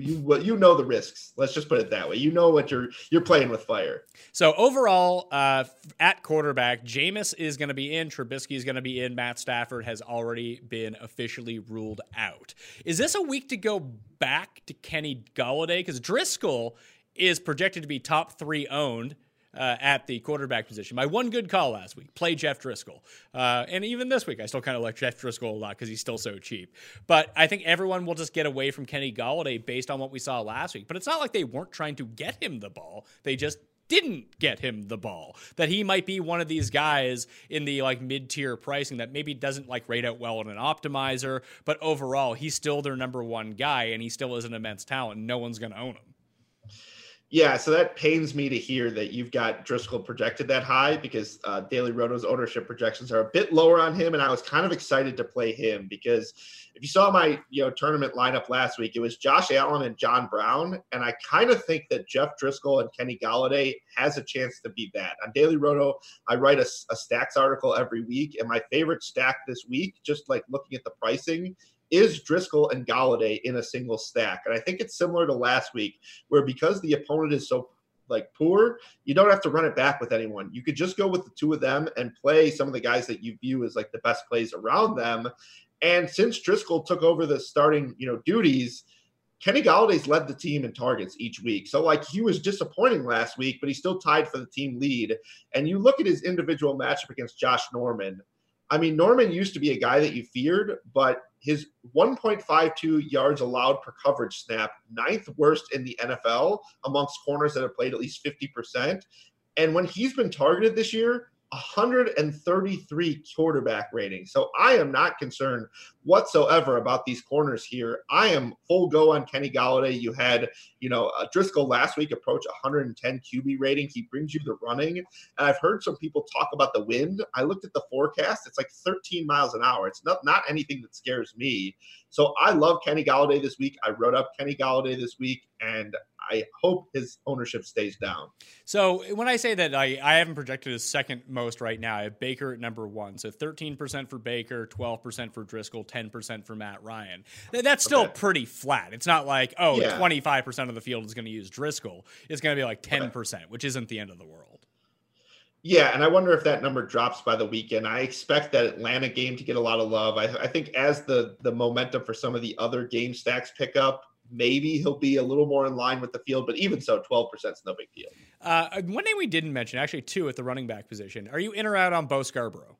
know the risks. Let's just put it that way. You know what you're playing with fire. So overall, at quarterback, Jameis is going to be in. Trubisky is going to be in. Matt Stafford has already been officially ruled out. Is this a week to go back to Kenny Golladay? Because Driskel is projected to be top 3 owned. At the quarterback position. My one good call last week, play Jeff Driskel. And even this week, I still kind of like Jeff Driskel a lot because he's still so cheap. But I think everyone will just get away from Kenny Golladay based on what we saw last week. But it's not like they weren't trying to get him the ball. They just didn't get him the ball. That he might be one of these guys in the mid-tier pricing that maybe doesn't rate out well in an optimizer. But overall, he's still their number 1 guy, and he still is an immense talent. No one's going to own him. Yeah, so that pains me to hear that you've got Driskel projected that high because Daily Roto's ownership projections are a bit lower on him, and I was kind of excited to play him because if you saw my tournament lineup last week, it was Josh Allen and John Brown, and I kind of think that Jeff Driskel and Kenny Golladay has a chance to be that. On Daily Roto, I write a stacks article every week, and my favorite stack this week, just looking at the pricing, is Driskel and Golladay in a single stack. And I think it's similar to last week where because the opponent is so poor, you don't have to run it back with anyone. You could just go with the 2 of them and play some of the guys that you view as the best plays around them. And since Driskel took over the starting duties, Kenny Galladay's led the team in targets each week. So, like, he was disappointing last week, but he still tied for the team lead. And you look at his individual matchup against Josh Norman. I mean, Norman used to be a guy that you feared, but his 1.52 yards allowed per coverage snap, ninth worst in the NFL amongst corners that have played at least 50%. And when he's been targeted this year, 133 quarterback rating. So I am not concerned whatsoever about these corners here. I am full go on Kenny Golladay. You had, Driskel last week approach 110 QB rating. He brings you the running. And I've heard some people talk about the wind. I looked at the forecast. It's like 13 miles an hour. It's not anything that scares me. So I love Kenny Golladay this week. I wrote up Kenny Golladay this week, and I hope his ownership stays down. So when I say that I haven't projected his second most right now, I have Baker at number one. So 13% for Baker, 12% for Driskel, 10% for Matt Ryan. That's still pretty flat. It's not like, 25% of the field is going to use Driskel. It's going to be like 10%, which isn't the end of the world. Yeah, and I wonder if that number drops by the weekend. I expect that Atlanta game to get a lot of love. I think as the momentum for some of the other game stacks pick up, maybe he'll be a little more in line with the field, but even so, 12% is no big deal. One name we didn't mention, actually two at the running back position. Are you in or out on Bo Scarborough?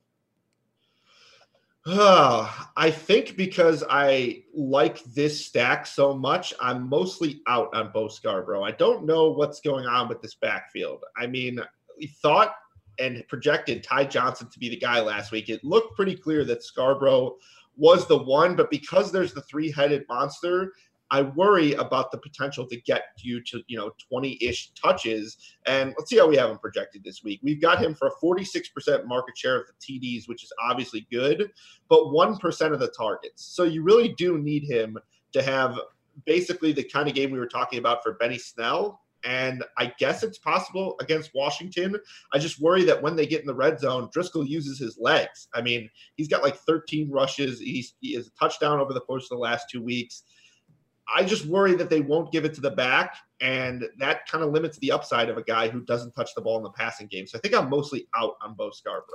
I think because I like this stack so much, I'm mostly out on Bo Scarborough. I don't know what's going on with this backfield. I mean, we thought and projected Ty Johnson to be the guy last week. It looked pretty clear that Scarborough was the one, but because there's the three-headed monster, I worry about the potential to get you to, 20-ish touches. And let's see how we have him projected this week. We've got him for a 46% market share of the TDs, which is obviously good, but 1% of the targets. So you really do need him to have basically the kind of game we were talking about for Benny Snell. And I guess it's possible against Washington. I just worry that when they get in the red zone, Driskel uses his legs. I mean, he's got like 13 rushes. He is a touchdown over the course of the last 2 weeks. I just worry that they won't give it to the back, and that kind of limits the upside of a guy who doesn't touch the ball in the passing game. So I think I'm mostly out on Bo Scarborough.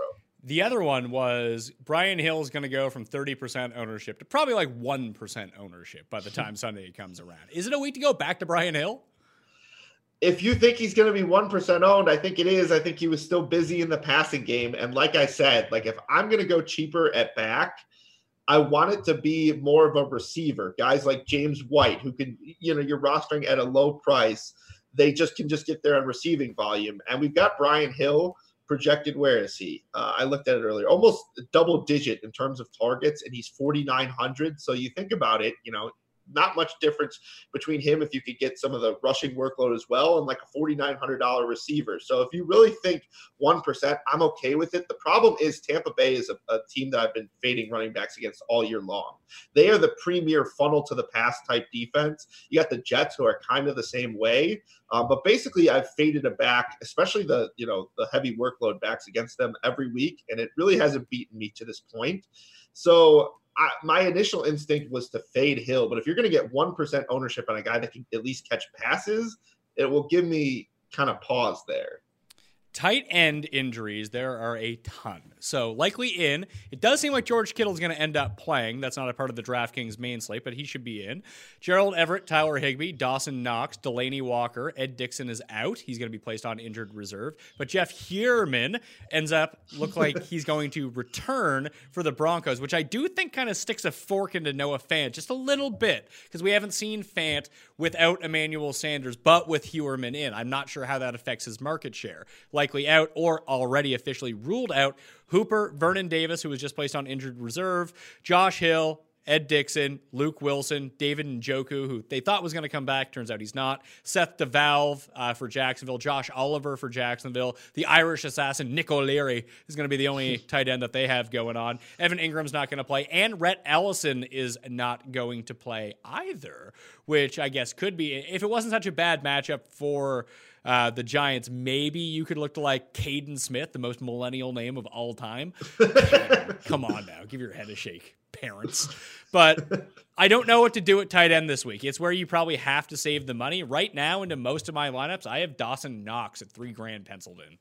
The other one was Brian Hill is going to go from 30% ownership to probably like 1% ownership by the time Sunday comes around. Is it a week to go back to Brian Hill? If you think he's going to be 1% owned, I think it is. I think he was still busy in the passing game. And like I said, if I'm going to go cheaper at back, I want it to be more of a receiver. Guys like James White, who can, you're rostering at a low price. They can get there on receiving volume. And we've got Brian Hill projected. Where is he? I looked at it earlier, almost double digit in terms of targets, and he's 4,900. So you think about it, not much difference between him if you could get some of the rushing workload as well and like a $4,900 receiver. So if you really think 1%, I'm okay with it. The problem is Tampa Bay is a team that I've been fading running backs against all year long. They are the premier funnel to the pass type defense. You got the Jets, who are kind of the same way. But basically I've faded a back, especially the heavy workload backs against them every week. And it really hasn't beaten me to this point. So my initial instinct was to fade Hill, but if you're going to get 1% ownership on a guy that can at least catch passes, it will give me kind of pause there. Tight end injuries, there are a ton. So likely in. It does seem like George Kittle is going to end up playing. That's not a part of the DraftKings main slate, but he should be in. Gerald Everett, Tyler Higbee, Dawson Knox, Delaney Walker, Ed Dixon is out. He's going to be placed on injured reserve. But Jeff Heuerman ends up look like he's going to return for the Broncos, which I do think kind of sticks a fork into Noah Fant just a little bit because we haven't seen Fant without Emmanuel Sanders, but with Heuerman in. I'm not sure how that affects his market share. Likely out or already officially ruled out. Hooper, Vernon Davis, who was just placed on injured reserve, Josh Hill, Ed Dixon, Luke Wilson, David Njoku, who they thought was going to come back. Turns out he's not. Seth DeValve for Jacksonville. Josh Oliver for Jacksonville. The Irish assassin, Nick O'Leary, is going to be the only tight end that they have going on. Evan Ingram's not going to play. And Rhett Ellison is not going to play either, which I guess could be. If it wasn't such a bad matchup for the Giants, maybe you could look to like Caden Smith, the most millennial name of all time. Come on now, give your head a shake, parents. But I don't know what to do at tight end this week. It's where you probably have to save the money. Right now into most of my lineups, I have Dawson Knox at $3,000 penciled in.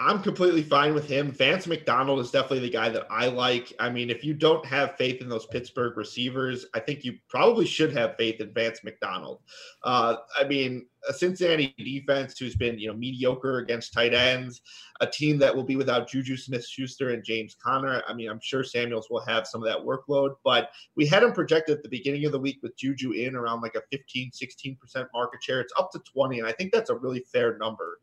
I'm completely fine with him. Vance McDonald is definitely the guy that I like. I mean, if you don't have faith in those Pittsburgh receivers, I think you probably should have faith in Vance McDonald. I mean, a Cincinnati defense who's been, mediocre against tight ends, a team that will be without Juju Smith-Schuster and James Conner. I mean, I'm sure Samuels will have some of that workload, but we had him projected at the beginning of the week with Juju in around like a 15, 16% market share. It's up to 20, and I think that's a really fair number.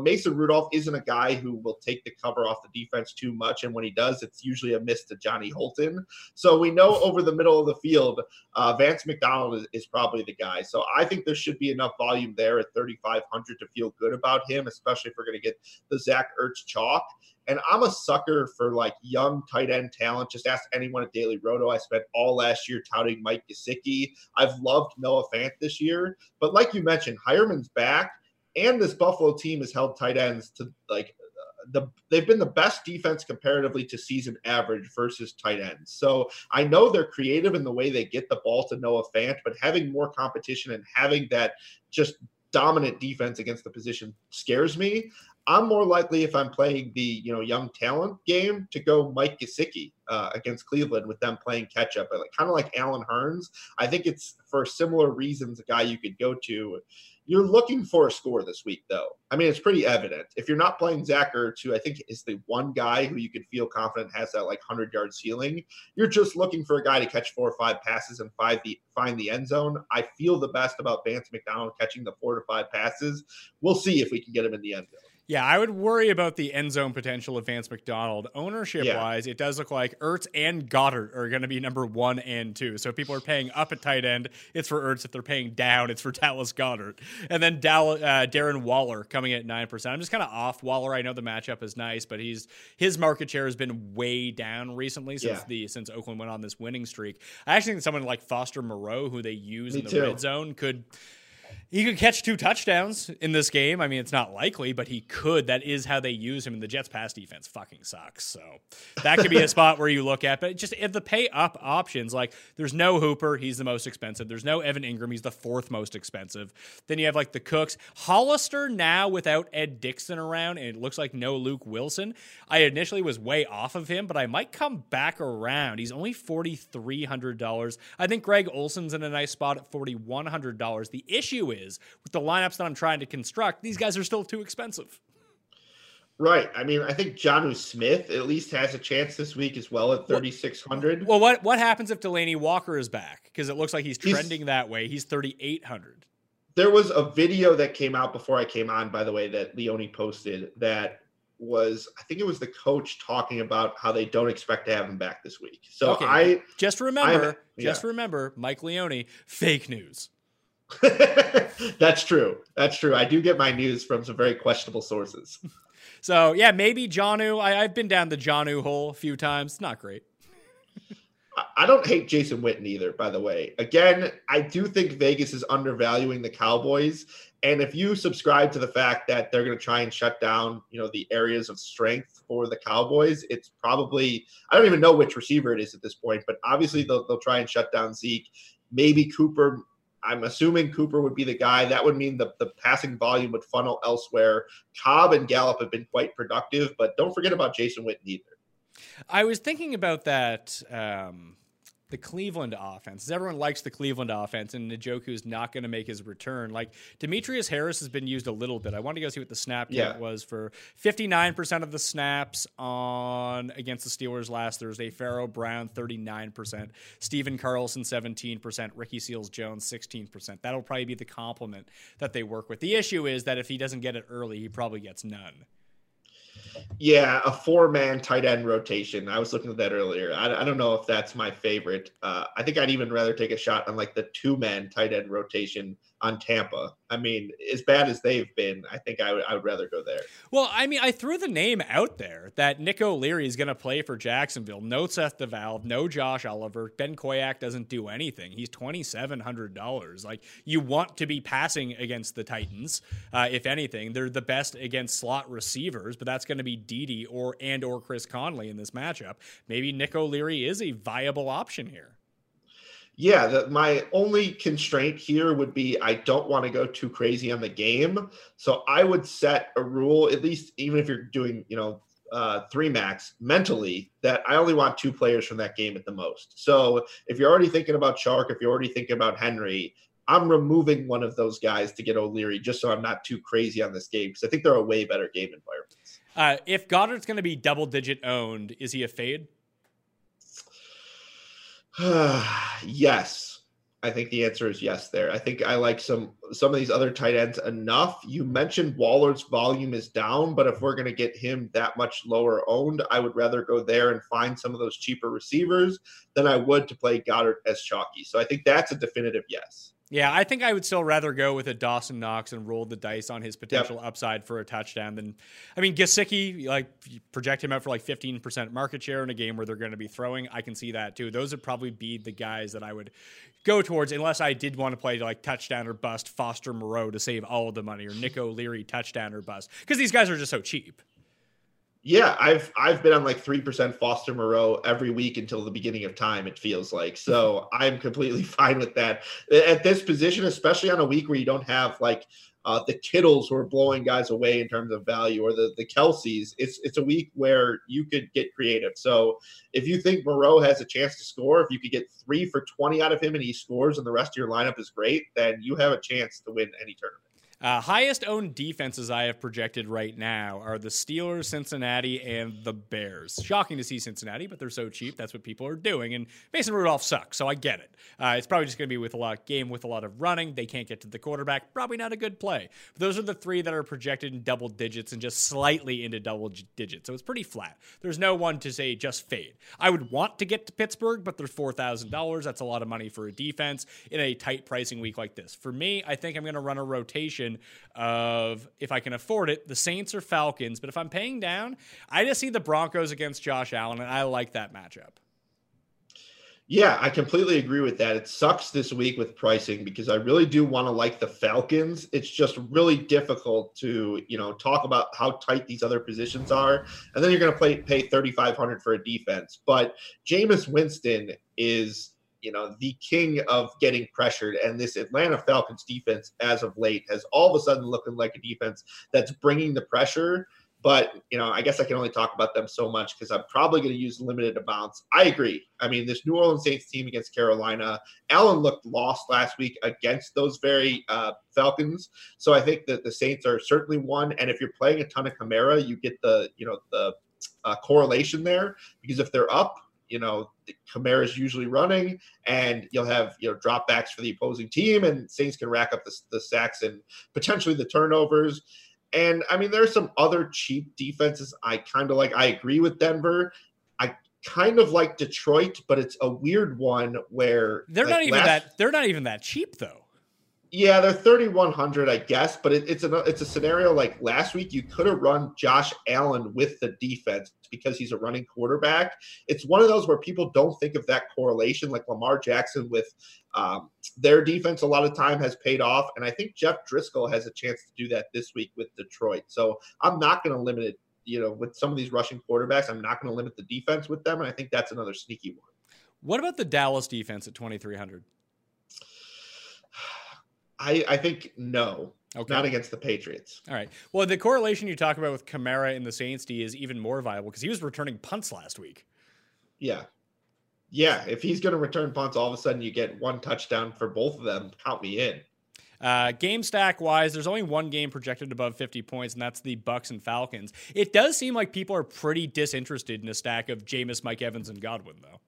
Mason Rudolph isn't a guy who will take the cover off the defense too much, and when he does, it's usually a miss to Johnny Holton. So we know over the middle of the field, Vance McDonald is probably the guy. So I think there should be enough volume there at 3,500 to feel good about him, especially if we're going to get the Zach Ertz chalk. And I'm a sucker for like young tight end talent. Just ask anyone at Daily Roto. I spent all last year touting Mike Gesicki. I've loved Noah Fant this year, but like you mentioned, Hireman's back, and this Buffalo team has held tight ends to like they've been the best defense comparatively to season average versus tight ends. So I know they're creative in the way they get the ball to Noah Fant, but having more competition and having that just dominant defense against the position scares me. I'm more likely, if I'm playing the young talent game, to go Mike Gesicki against Cleveland with them playing catch-up. Kind of like Allen Hurns. I think it's for similar reasons a guy you could go to. You're looking for a score this week, though. I mean, it's pretty evident. If you're not playing Zach Ertz, who I think is the one guy who you can feel confident has that, 100-yard ceiling, you're just looking for a guy to catch 4 or 5 passes and find the end zone. I feel the best about Vance McDonald catching the 4 to 5 passes. We'll see if we can get him in the end zone. Yeah, I would worry about the end zone potential of Vance McDonald. Ownership-wise, it does look like Ertz and Goddard are going to be number 1 and 2. So if people are paying up at tight end, it's for Ertz. If they're paying down, it's for Dallas Goedert. And then Darren Waller coming at 9%. I'm just kind of off Waller. I know the matchup is nice, but his market share has been way down recently since Oakland went on this winning streak. I actually think someone like Foster Moreau, who they use in the red zone, He could catch 2 touchdowns in this game. I mean, it's not likely, but he could. That is how they use him, and the Jets' pass defense fucking sucks. So that could be a spot where you look at. But just if the pay-up options, there's no Hooper. He's the most expensive. There's no Evan Ingram. He's the 4th most expensive. Then you have, the Cooks. Hollister now without Ed Dixon around, and it looks like no Luke Wilson. I initially was way off of him, but I might come back around. He's only $4,300. I think Greg Olson's in a nice spot at $4,100. The issue is with the lineups that I'm trying to construct, these guys are still too expensive. Right. I mean, I think Jonnu Smith at least has a chance this week as well at 3,600. Well, what happens if Delaney Walker is back? Because it looks like he's trending that way. He's 3,800. There was a video that came out before I came on, by the way, that Leone posted that was, I think it was the coach talking about how they don't expect to have him back this week. So okay. Just remember, Mike Leone, fake news. That's true. I do get my news from some very questionable sources. So yeah, maybe Jonnu. I've been down the Jonnu hole a few times. It's not great. I don't hate Jason Witten either, by the way. Again, I do think Vegas is undervaluing the Cowboys. And if you subscribe to the fact that they're going to try and shut down, the areas of strength for the Cowboys, it's probably, I don't even know which receiver it is at this point, but obviously they'll try and shut down Zeke. Maybe Cooper. I'm assuming Cooper would be the guy. That would mean the passing volume would funnel elsewhere. Cobb and Gallup have been quite productive, but don't forget about Jason Witten either. I was thinking about that, the Cleveland offense. Everyone likes the Cleveland offense, and Njoku's not going to make his return. Demetrius Harris has been used a little bit. I wanted to go see what the snap count was for 59% of the snaps against the Steelers last Thursday. Pharaoh Brown, 39%. Steven Carlson, 17%. Ricky Seals-Jones, 16%. That'll probably be the complement that they work with. The issue is that if he doesn't get it early, he probably gets none. Yeah, a 4-man tight end rotation. I was looking at that earlier. I don't know if that's my favorite. I think I'd even rather take a shot on the 2-man tight end rotation on Tampa. I mean, as bad as they've been, I think I would rather go there. Well, I mean, I threw the name out there that Nick O'Leary is going to play for Jacksonville. No Seth DeValve, no Josh Oliver. Ben Koyak doesn't do anything. He's $2,700. You want to be passing against the Titans, if anything. They're the best against slot receivers, but that's going to be Dede or Chris Conley in this matchup. Maybe Nick O'Leary is a viable option here. Yeah, my only constraint here would be I don't want to go too crazy on the game. So I would set a rule, at least even if you're doing, three max mentally, that I only want two players from that game at the most. So if you're already thinking about Chark, if you're already thinking about Henry, I'm removing one of those guys to get O'Leary just so I'm not too crazy on this game because I think they're a way better game environment. If Goddard's going to be double-digit owned, is he a fade? Yes. I think the answer is yes there. I think I like some of these other tight ends enough. You mentioned Waller's volume is down, but if we're going to get him that much lower owned, I would rather go there and find some of those cheaper receivers than I would to play Goddard as chalky. So I think that's a definitive yes. Yeah, I think I would still rather go with a Dawson Knox and roll the dice on his potential upside for a touchdown than, I mean, Gesicki, you project him out for 15% market share in a game where they're going to be throwing. I can see that too. Those would probably be the guys that I would go towards unless I did want to play touchdown or bust Foster Moreau to save all of the money or Nick O'Leary touchdown or bust because these guys are just so cheap. Yeah, I've been on 3% Foster Moreau every week until the beginning of time, it feels like. So I'm completely fine with that. At this position, especially on a week where you don't have the Kittles who are blowing guys away in terms of value or the Kelseys, it's a week where you could get creative. So if you think Moreau has a chance to score, if you could get 3 for 20 out of him and he scores and the rest of your lineup is great, then you have a chance to win any tournament. Highest owned defenses I have projected right now are the Steelers, Cincinnati, and the Bears. Shocking to see Cincinnati, but they're so cheap. That's what people are doing. And Mason Rudolph sucks, so I get it. It's probably just going to be with a lot of running. They can't get to the quarterback. Probably not a good play. But those are the three that are projected in double digits and just slightly into double digits. So it's pretty flat. There's no one to say just fade. I would want to get to Pittsburgh, but they're $4,000. That's a lot of money for a defense in a tight pricing week like this. For me, I think I'm going to run a rotation of, if I can afford it, the Saints or Falcons. But if I'm paying down, I just see the Broncos against Josh Allen, and I like that matchup. Yeah, I completely agree with that. It sucks this week with pricing because I really do want to like the Falcons. It's just really difficult to, talk about how tight these other positions are. And then you're going to pay $3,500 for a defense. But Jameis Winston is the king of getting pressured. And this Atlanta Falcons defense as of late has all of a sudden looking like a defense that's bringing the pressure. But, I guess I can only talk about them so much because I'm probably going to use limited amounts. I agree. I mean, this New Orleans Saints team against Carolina, Allen looked lost last week against those very Falcons. So I think that the Saints are certainly one. And if you're playing a ton of Kamara, you get the correlation there because if they're up, Kamara's usually running and you'll have, drop backs for the opposing team and Saints can rack up the sacks and potentially the turnovers. And I mean, there are some other cheap defenses I kind of like. I agree with Denver. I kind of like Detroit, but it's a weird one where they're not even that cheap though. Yeah, they're $3,100, I guess, but it's a scenario like last week. You could have run Josh Allen with the defense because he's a running quarterback. It's one of those where people don't think of that correlation, like Lamar Jackson with their defense a lot of time has paid off, and I think Jeff Driskel has a chance to do that this week with Detroit. So I'm not going to limit it, with some of these rushing quarterbacks. I'm not going to limit the defense with them, and I think that's another sneaky one. What about the Dallas defense at $2,300? I think no. Okay. Not against the Patriots. All right. Well, the correlation you talk about with Kamara and the Saints D is even more viable because he was returning punts last week. Yeah. Yeah. If he's going to return punts, all of a sudden you get one touchdown for both of them. Count me in. Game stack wise, there's only one game projected above 50 points, and that's the Bucks and Falcons. It does seem like people are pretty disinterested in a stack of Jameis, Mike Evans, and Godwin, though.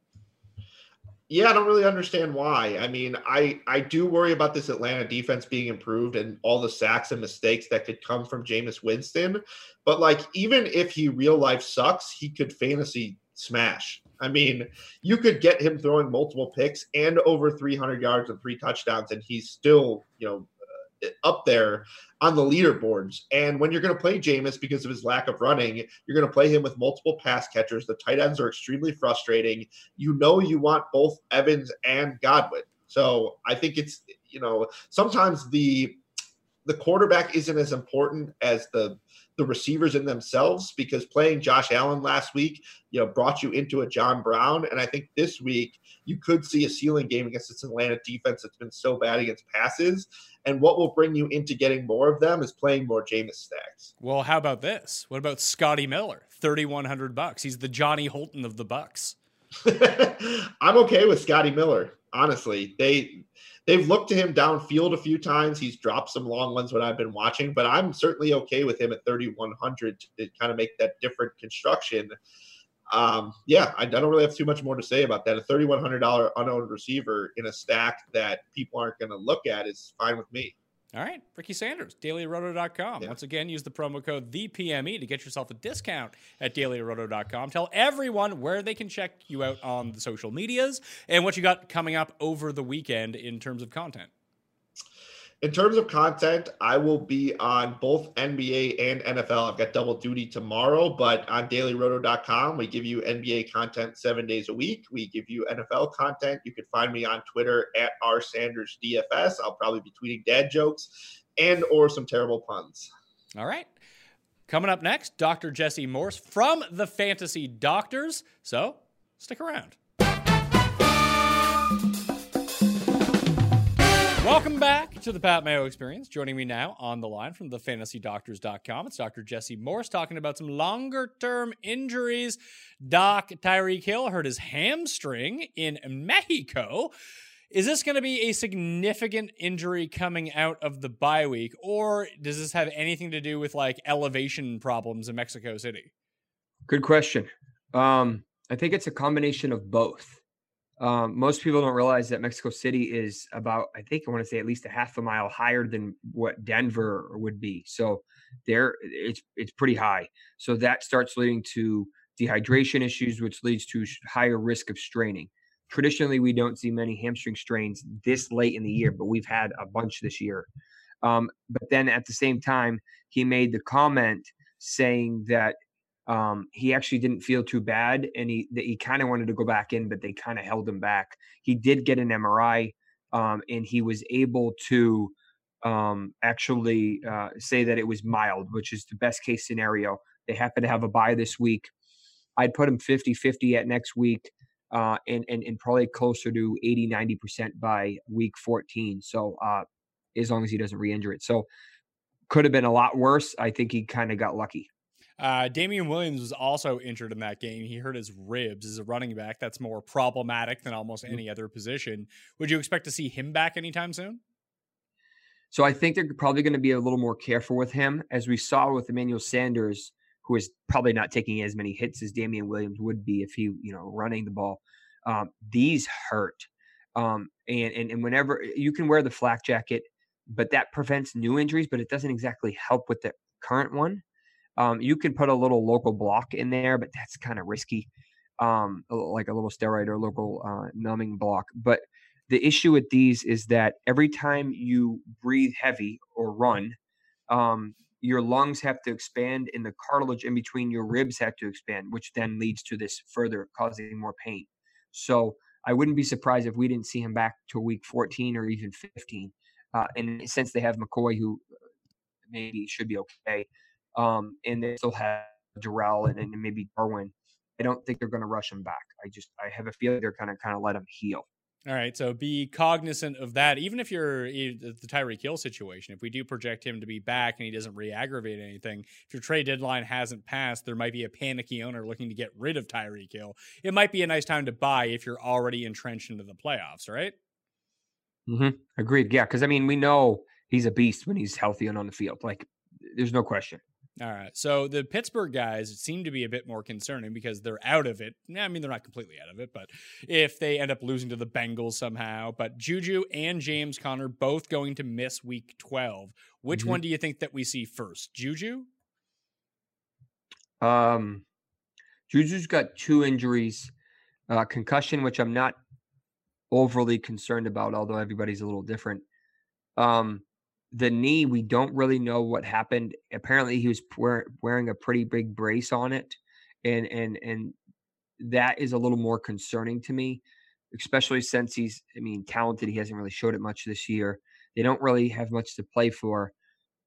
Yeah, I don't really understand why. I mean, I do worry about this Atlanta defense being improved and all the sacks and mistakes that could come from Jameis Winston. But, even if he real life sucks, he could fantasy smash. I mean, you could get him throwing multiple picks and over 300 yards and 3 touchdowns, and he's still, up there on the leaderboards. And when you're going to play Jameis because of his lack of running, you're going to play him with multiple pass catchers. The tight ends are extremely frustrating. You want both Evans and Godwin. So I think it's, sometimes the quarterback isn't as important as the the receivers in themselves, because playing Josh Allen last week, you know, brought you into a John Brown. And I think this week you could see a ceiling game against this Atlanta defense that's been so bad against passes. And what will bring you into getting more of them is playing more Jameis Stacks. Well, how about this? What about Scotty Miller? $3,100. He's the Johnny Holton of the Bucks. I'm okay with Scotty Miller. Honestly, they've looked to him downfield a few times. He's dropped some long ones when I've been watching, but I'm certainly okay with him at 3,100 to kind of make that different construction. I don't really have too much more to say about that. A $3,100 unowned receiver in a stack that people aren't going to look at is fine with me. All right, Ricky Sanders, DailyRoto.com. Yeah. Once again, use the promo code ThePME to get yourself a discount at DailyRoto.com. Tell everyone where they can check you out on the social medias and what you got coming up over the weekend in terms of content. In terms of content, I will be on both NBA and NFL. I've got double duty tomorrow, but on DailyRoto.com, we give you NBA content 7 days a week. We give you NFL content. You can find me on Twitter at @rsandersdfs. I'll probably be tweeting dad jokes and or some terrible puns. All right. Coming up next, Dr. Jesse Morse from the Fantasy Doctors. So stick around. Welcome back to the Pat Mayo Experience. Joining me now on the line from thefantasydoctors.com, it's Dr. Jesse Morse talking about some longer-term injuries. Doc, Tyreek Hill hurt his hamstring in Mexico. Is this going to be a significant injury coming out of the bye week, or does this have anything to do with, like, elevation problems in Mexico City? Good question. I think it's a combination of both. Most people don't realize that Mexico City is about, at least a half a mile higher than what Denver would be. So there it's pretty high. So that starts leading to dehydration issues, which leads to higher risk of straining. Traditionally, we don't see many hamstring strains this late in the year, but we've had a bunch this year. But then at the same time, he made the comment saying that he actually didn't feel too bad, and he kind of wanted to go back in, but they kind of held him back. He did get an MRI, and he was able to say that it was mild, which is the best case scenario. They happen to have a bye this week. I'd put him 50-50 at next week, and probably closer to 80-90% by week 14. So as long as he doesn't re-injure it. So could have been a lot worse. I think he kind of got lucky. Damian Williams was also injured in that game. He hurt his ribs as a running back. That's more problematic than almost any other position. Would you expect to see him back anytime soon? So I think they're probably going to be a little more careful with him, as we saw with Emmanuel Sanders, who is probably not taking as many hits as Damian Williams would be if he, running the ball. These hurt. And whenever you can wear the flak jacket, but that prevents new injuries, but it doesn't exactly help with the current one. You can put a little local block in there, but that's kind of risky, like a little steroid or local numbing block. But the issue with these is that every time you breathe heavy or run, your lungs have to expand and the cartilage in between your ribs have to expand, which then leads to this further causing more pain. So I wouldn't be surprised if we didn't see him back to week 14 or even 15. And since they have McCoy, who maybe should be okay, and they still have Durrell and maybe Darwin, I don't think they're going to rush him back. I have a feeling they're going to kind of let him heal. All right, so be cognizant of that. Even if you're the Tyreek Hill situation, if we do project him to be back and he doesn't re-aggravate anything, if your trade deadline hasn't passed, there might be a panicky owner looking to get rid of Tyreek Hill. It might be a nice time to buy if you're already entrenched into the playoffs, right? Mm-hmm. Agreed, yeah, because, we know he's a beast when he's healthy and on the field. Like, there's no question. All right, so the Pittsburgh guys seem to be a bit more concerning because they're out of it. They're not completely out of it, but if they end up losing to the Bengals somehow, but Juju and James Conner both going to miss week 12. Which one do you think that we see first? Juju? Juju's got two injuries, concussion, which I'm not overly concerned about, although everybody's a little different. The knee, we don't really know what happened. Apparently, he was wearing a pretty big brace on it, and that is a little more concerning to me, especially since he's talented. He hasn't really showed it much this year. They don't really have much to play for.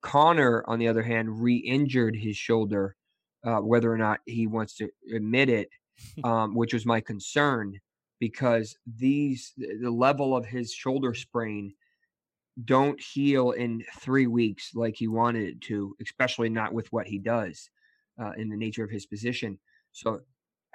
Connor, on the other hand, re-injured his shoulder, whether or not he wants to admit it, which was my concern, because the level of his shoulder sprain don't heal in 3 weeks like he wanted it to, especially not with what he does in the nature of his position. So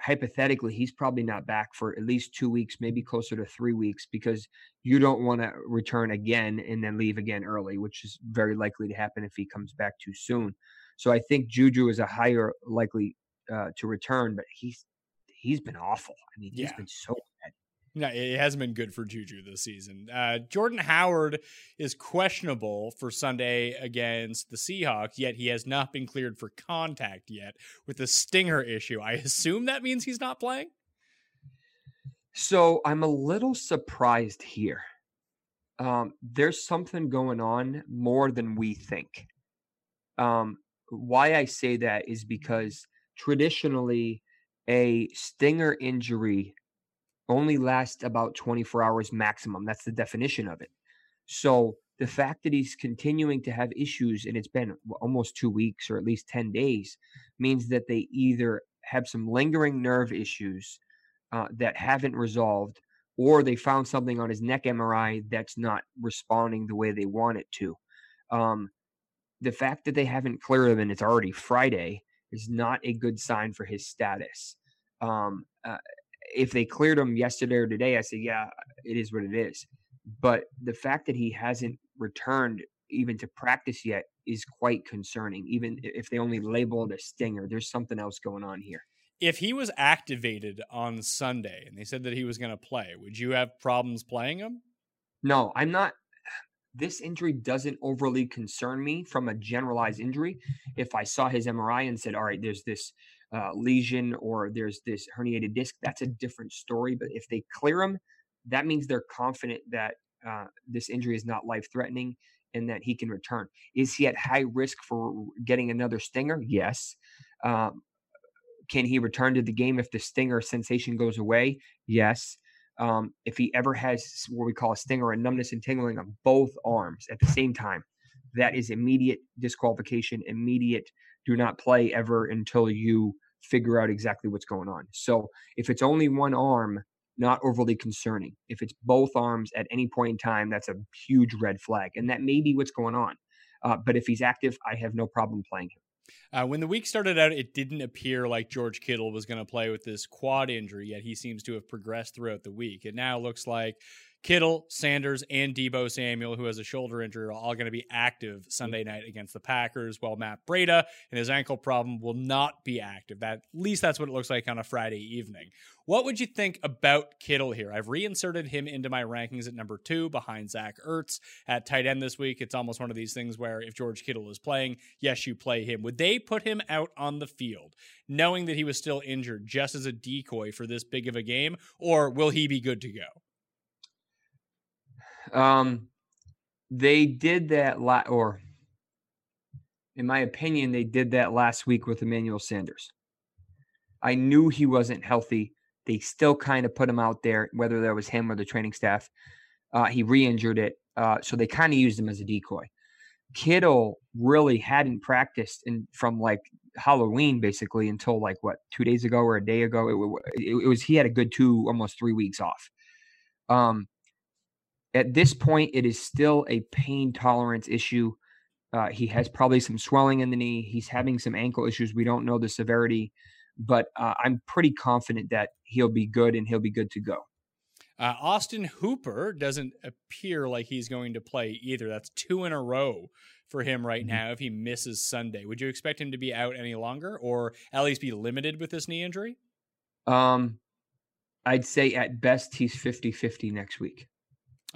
hypothetically, he's probably not back for at least 2 weeks, maybe closer to 3 weeks, because you don't want to return again and then leave again early, which is very likely to happen if he comes back too soon. So I think Juju is a higher likely to return, but he's been awful. I mean, he's been so bad. No, it hasn't been good for Juju this season. Jordan Howard is questionable for Sunday against the Seahawks, yet he has not been cleared for contact yet with the stinger issue. I assume that means he's not playing? So I'm a little surprised here. There's something going on more than we think. Why I say that is because traditionally a stinger injury only lasts about 24 hours maximum. That's the definition of it. So the fact that he's continuing to have issues, and it's been almost 2 weeks or at least 10 days, means that they either have some lingering nerve issues that haven't resolved, or they found something on his neck MRI that's not responding the way they want it to. The fact that they haven't cleared him, and it's already Friday, is not a good sign for his status. If they cleared him yesterday or today, I say, yeah, it is what it is. But the fact that he hasn't returned even to practice yet is quite concerning. Even if they only labeled a stinger, there's something else going on here. If he was activated on Sunday and they said that he was going to play, would you have problems playing him? No, I'm not. This injury doesn't overly concern me from a generalized injury. If I saw his MRI and said, all right, there's this lesion or there's this herniated disc, that's a different story. But if they clear him, that means they're confident that this injury is not life-threatening and that he can return. Is he at high risk for getting another stinger? Yes. Can he return to the game if the stinger sensation goes away? Yes. If he ever has what we call a stinger, a numbness and tingling on both arms at the same time, that is immediate disqualification, immediate do not play ever until you figure out exactly what's going on. So if it's only one arm, not overly concerning. If it's both arms at any point in time, that's a huge red flag. And that may be what's going on. But if he's active, I have no problem playing him. When the week started out, it didn't appear like George Kittle was going to play with this quad injury, yet he seems to have progressed throughout the week. It now looks like Kittle, Sanders, and Deebo Samuel, who has a shoulder injury, are all going to be active Sunday night against the Packers, while Matt Breida and his ankle problem will not be active. At least that's what it looks like on a Friday evening. What would you think about Kittle here? I've reinserted him into my rankings at number 2 behind Zach Ertz at tight end this week. It's almost one of these things where if George Kittle is playing, yes, you play him. Would they put him out on the field knowing that he was still injured just as a decoy for this big of a game, or will he be good to go? They did that, or in my opinion, they did that last week with Emmanuel Sanders. I knew he wasn't healthy. They still kind of put him out there, whether that was him or the training staff. He re-injured it, so they kind of used him as a decoy. Kittle really hadn't practiced from like Halloween basically until like what, 2 days ago or a day ago. It was, he had a good almost 3 weeks off. At this point, it is still a pain tolerance issue. He has probably some swelling in the knee. He's having some ankle issues. We don't know the severity. But I'm pretty confident that he'll be good and he'll be good to go. Austin Hooper doesn't appear like he's going to play either. That's 2 in a row for him right now if he misses Sunday. Would you expect him to be out any longer or at least be limited with this knee injury? I'd say at best he's 50-50 next week.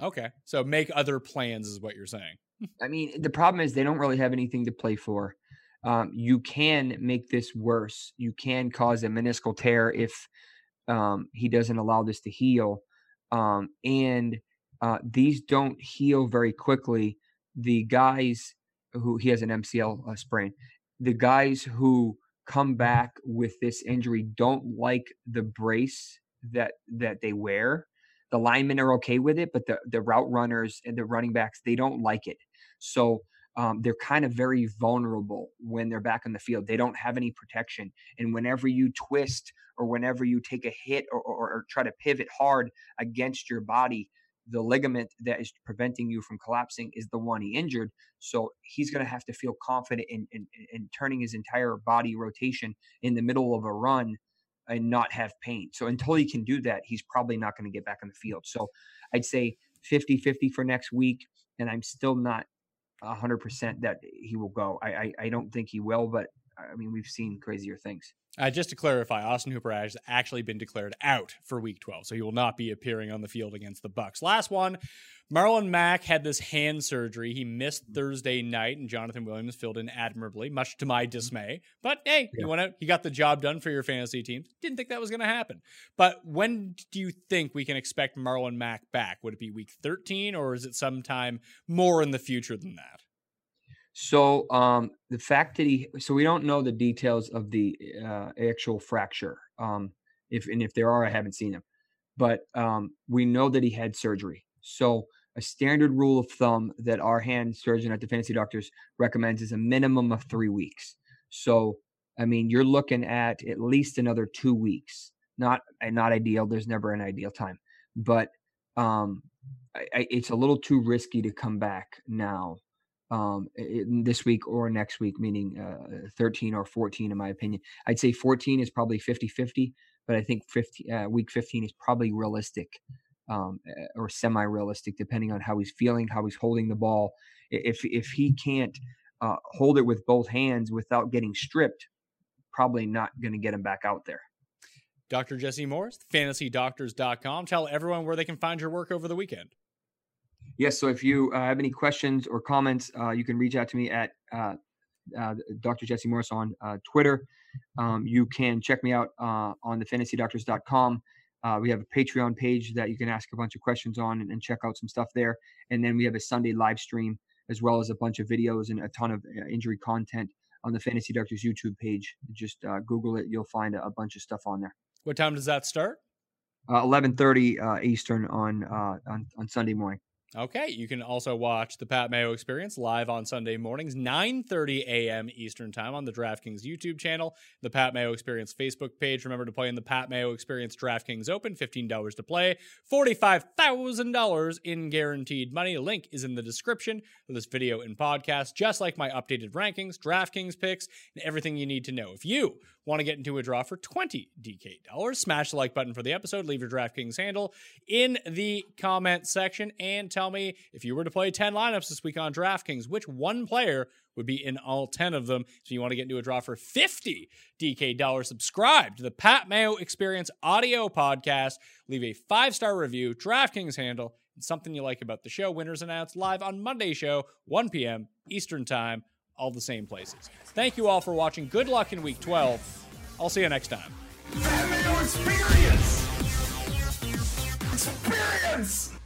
Okay, so make other plans is what you're saying. I mean, the problem is they don't really have anything to play for. You can make this worse. You can cause a meniscal tear if he doesn't allow this to heal. And these don't heal very quickly. The guys who he has an MCL sprain, the guys who come back with this injury don't like the brace that they wear. The linemen are okay with it, but the route runners and the running backs, they don't like it. So they're kind of very vulnerable when they're back on the field. They don't have any protection. And whenever you twist or whenever you take a hit or try to pivot hard against your body, the ligament that is preventing you from collapsing is the one he injured. So he's going to have to feel confident in turning his entire body rotation in the middle of a run and not have pain. So until he can do that, he's probably not going to get back on the field. So I'd say 50-50 for next week. And I'm still not 100% that he will go. I don't think he will, but I mean, we've seen crazier things. Just to clarify, Austin Hooper has actually been declared out for Week 12, so he will not be appearing on the field against the Bucs. Last one, Marlon Mack had this hand surgery. He missed Thursday night, and Jonathan Williams filled in admirably, much to my dismay. But, hey, he went out. He got the job done for your fantasy teams. Didn't think that was going to happen. But when do you think we can expect Marlon Mack back? Would it be Week 13, or is it sometime more in the future than that? So the fact that we don't know the details of the actual fracture. If there are, I haven't seen them, but we know that he had surgery. So a standard rule of thumb that our hand surgeon at the Fantasy Doctors recommends is a minimum of 3 weeks. So, I mean, you're looking at least another 2 weeks, not ideal. There's never an ideal time, but it's a little too risky to come back now. This week or next week, meaning 13 or 14, in my opinion. I'd say 14 is probably 50-50, but I think week 15 is probably realistic or semi-realistic, depending on how he's feeling, how he's holding the ball. If he can't hold it with both hands without getting stripped, probably not going to get him back out there. Dr. Jesse Morse, fantasydoctors.com. Tell everyone where they can find your work over the weekend. Yes, so if you have any questions or comments, you can reach out to me at Dr. Jesse Morse on Twitter. You can check me out on the fantasydoctors.com. We have a Patreon page that you can ask a bunch of questions on and check out some stuff there. And then we have a Sunday live stream as well as a bunch of videos and a ton of injury content on the Fantasy Doctors YouTube page. Just Google it. You'll find a bunch of stuff on there. What time does that start? 11:30 Eastern on Sunday morning. Okay, you can also watch the Pat Mayo Experience live on Sunday mornings, 9:30 a.m. Eastern Time on the DraftKings YouTube channel, the Pat Mayo Experience Facebook page. Remember to play in the Pat Mayo Experience DraftKings Open, $15 to play, $45,000 in guaranteed money. Link is in the description of this video and podcast, just like my updated rankings, DraftKings picks, and everything you need to know. If you want to get into a draw for $20 DK, smash the like button for the episode, leave your DraftKings handle in the comment section, and tell me, if you were to play 10 lineups this week on DraftKings, which one player would be in all 10 of them. So you want to get into a draw for $50 DK, subscribe to the Pat Mayo Experience audio podcast, leave a 5-star review, DraftKings handle, and something you like about the show. Winners announced live on Monday show, 1 p.m. Eastern time, all the same places. Thank you all for watching. Good luck in week 12. I'll see you next time. Pat Mayo Experience!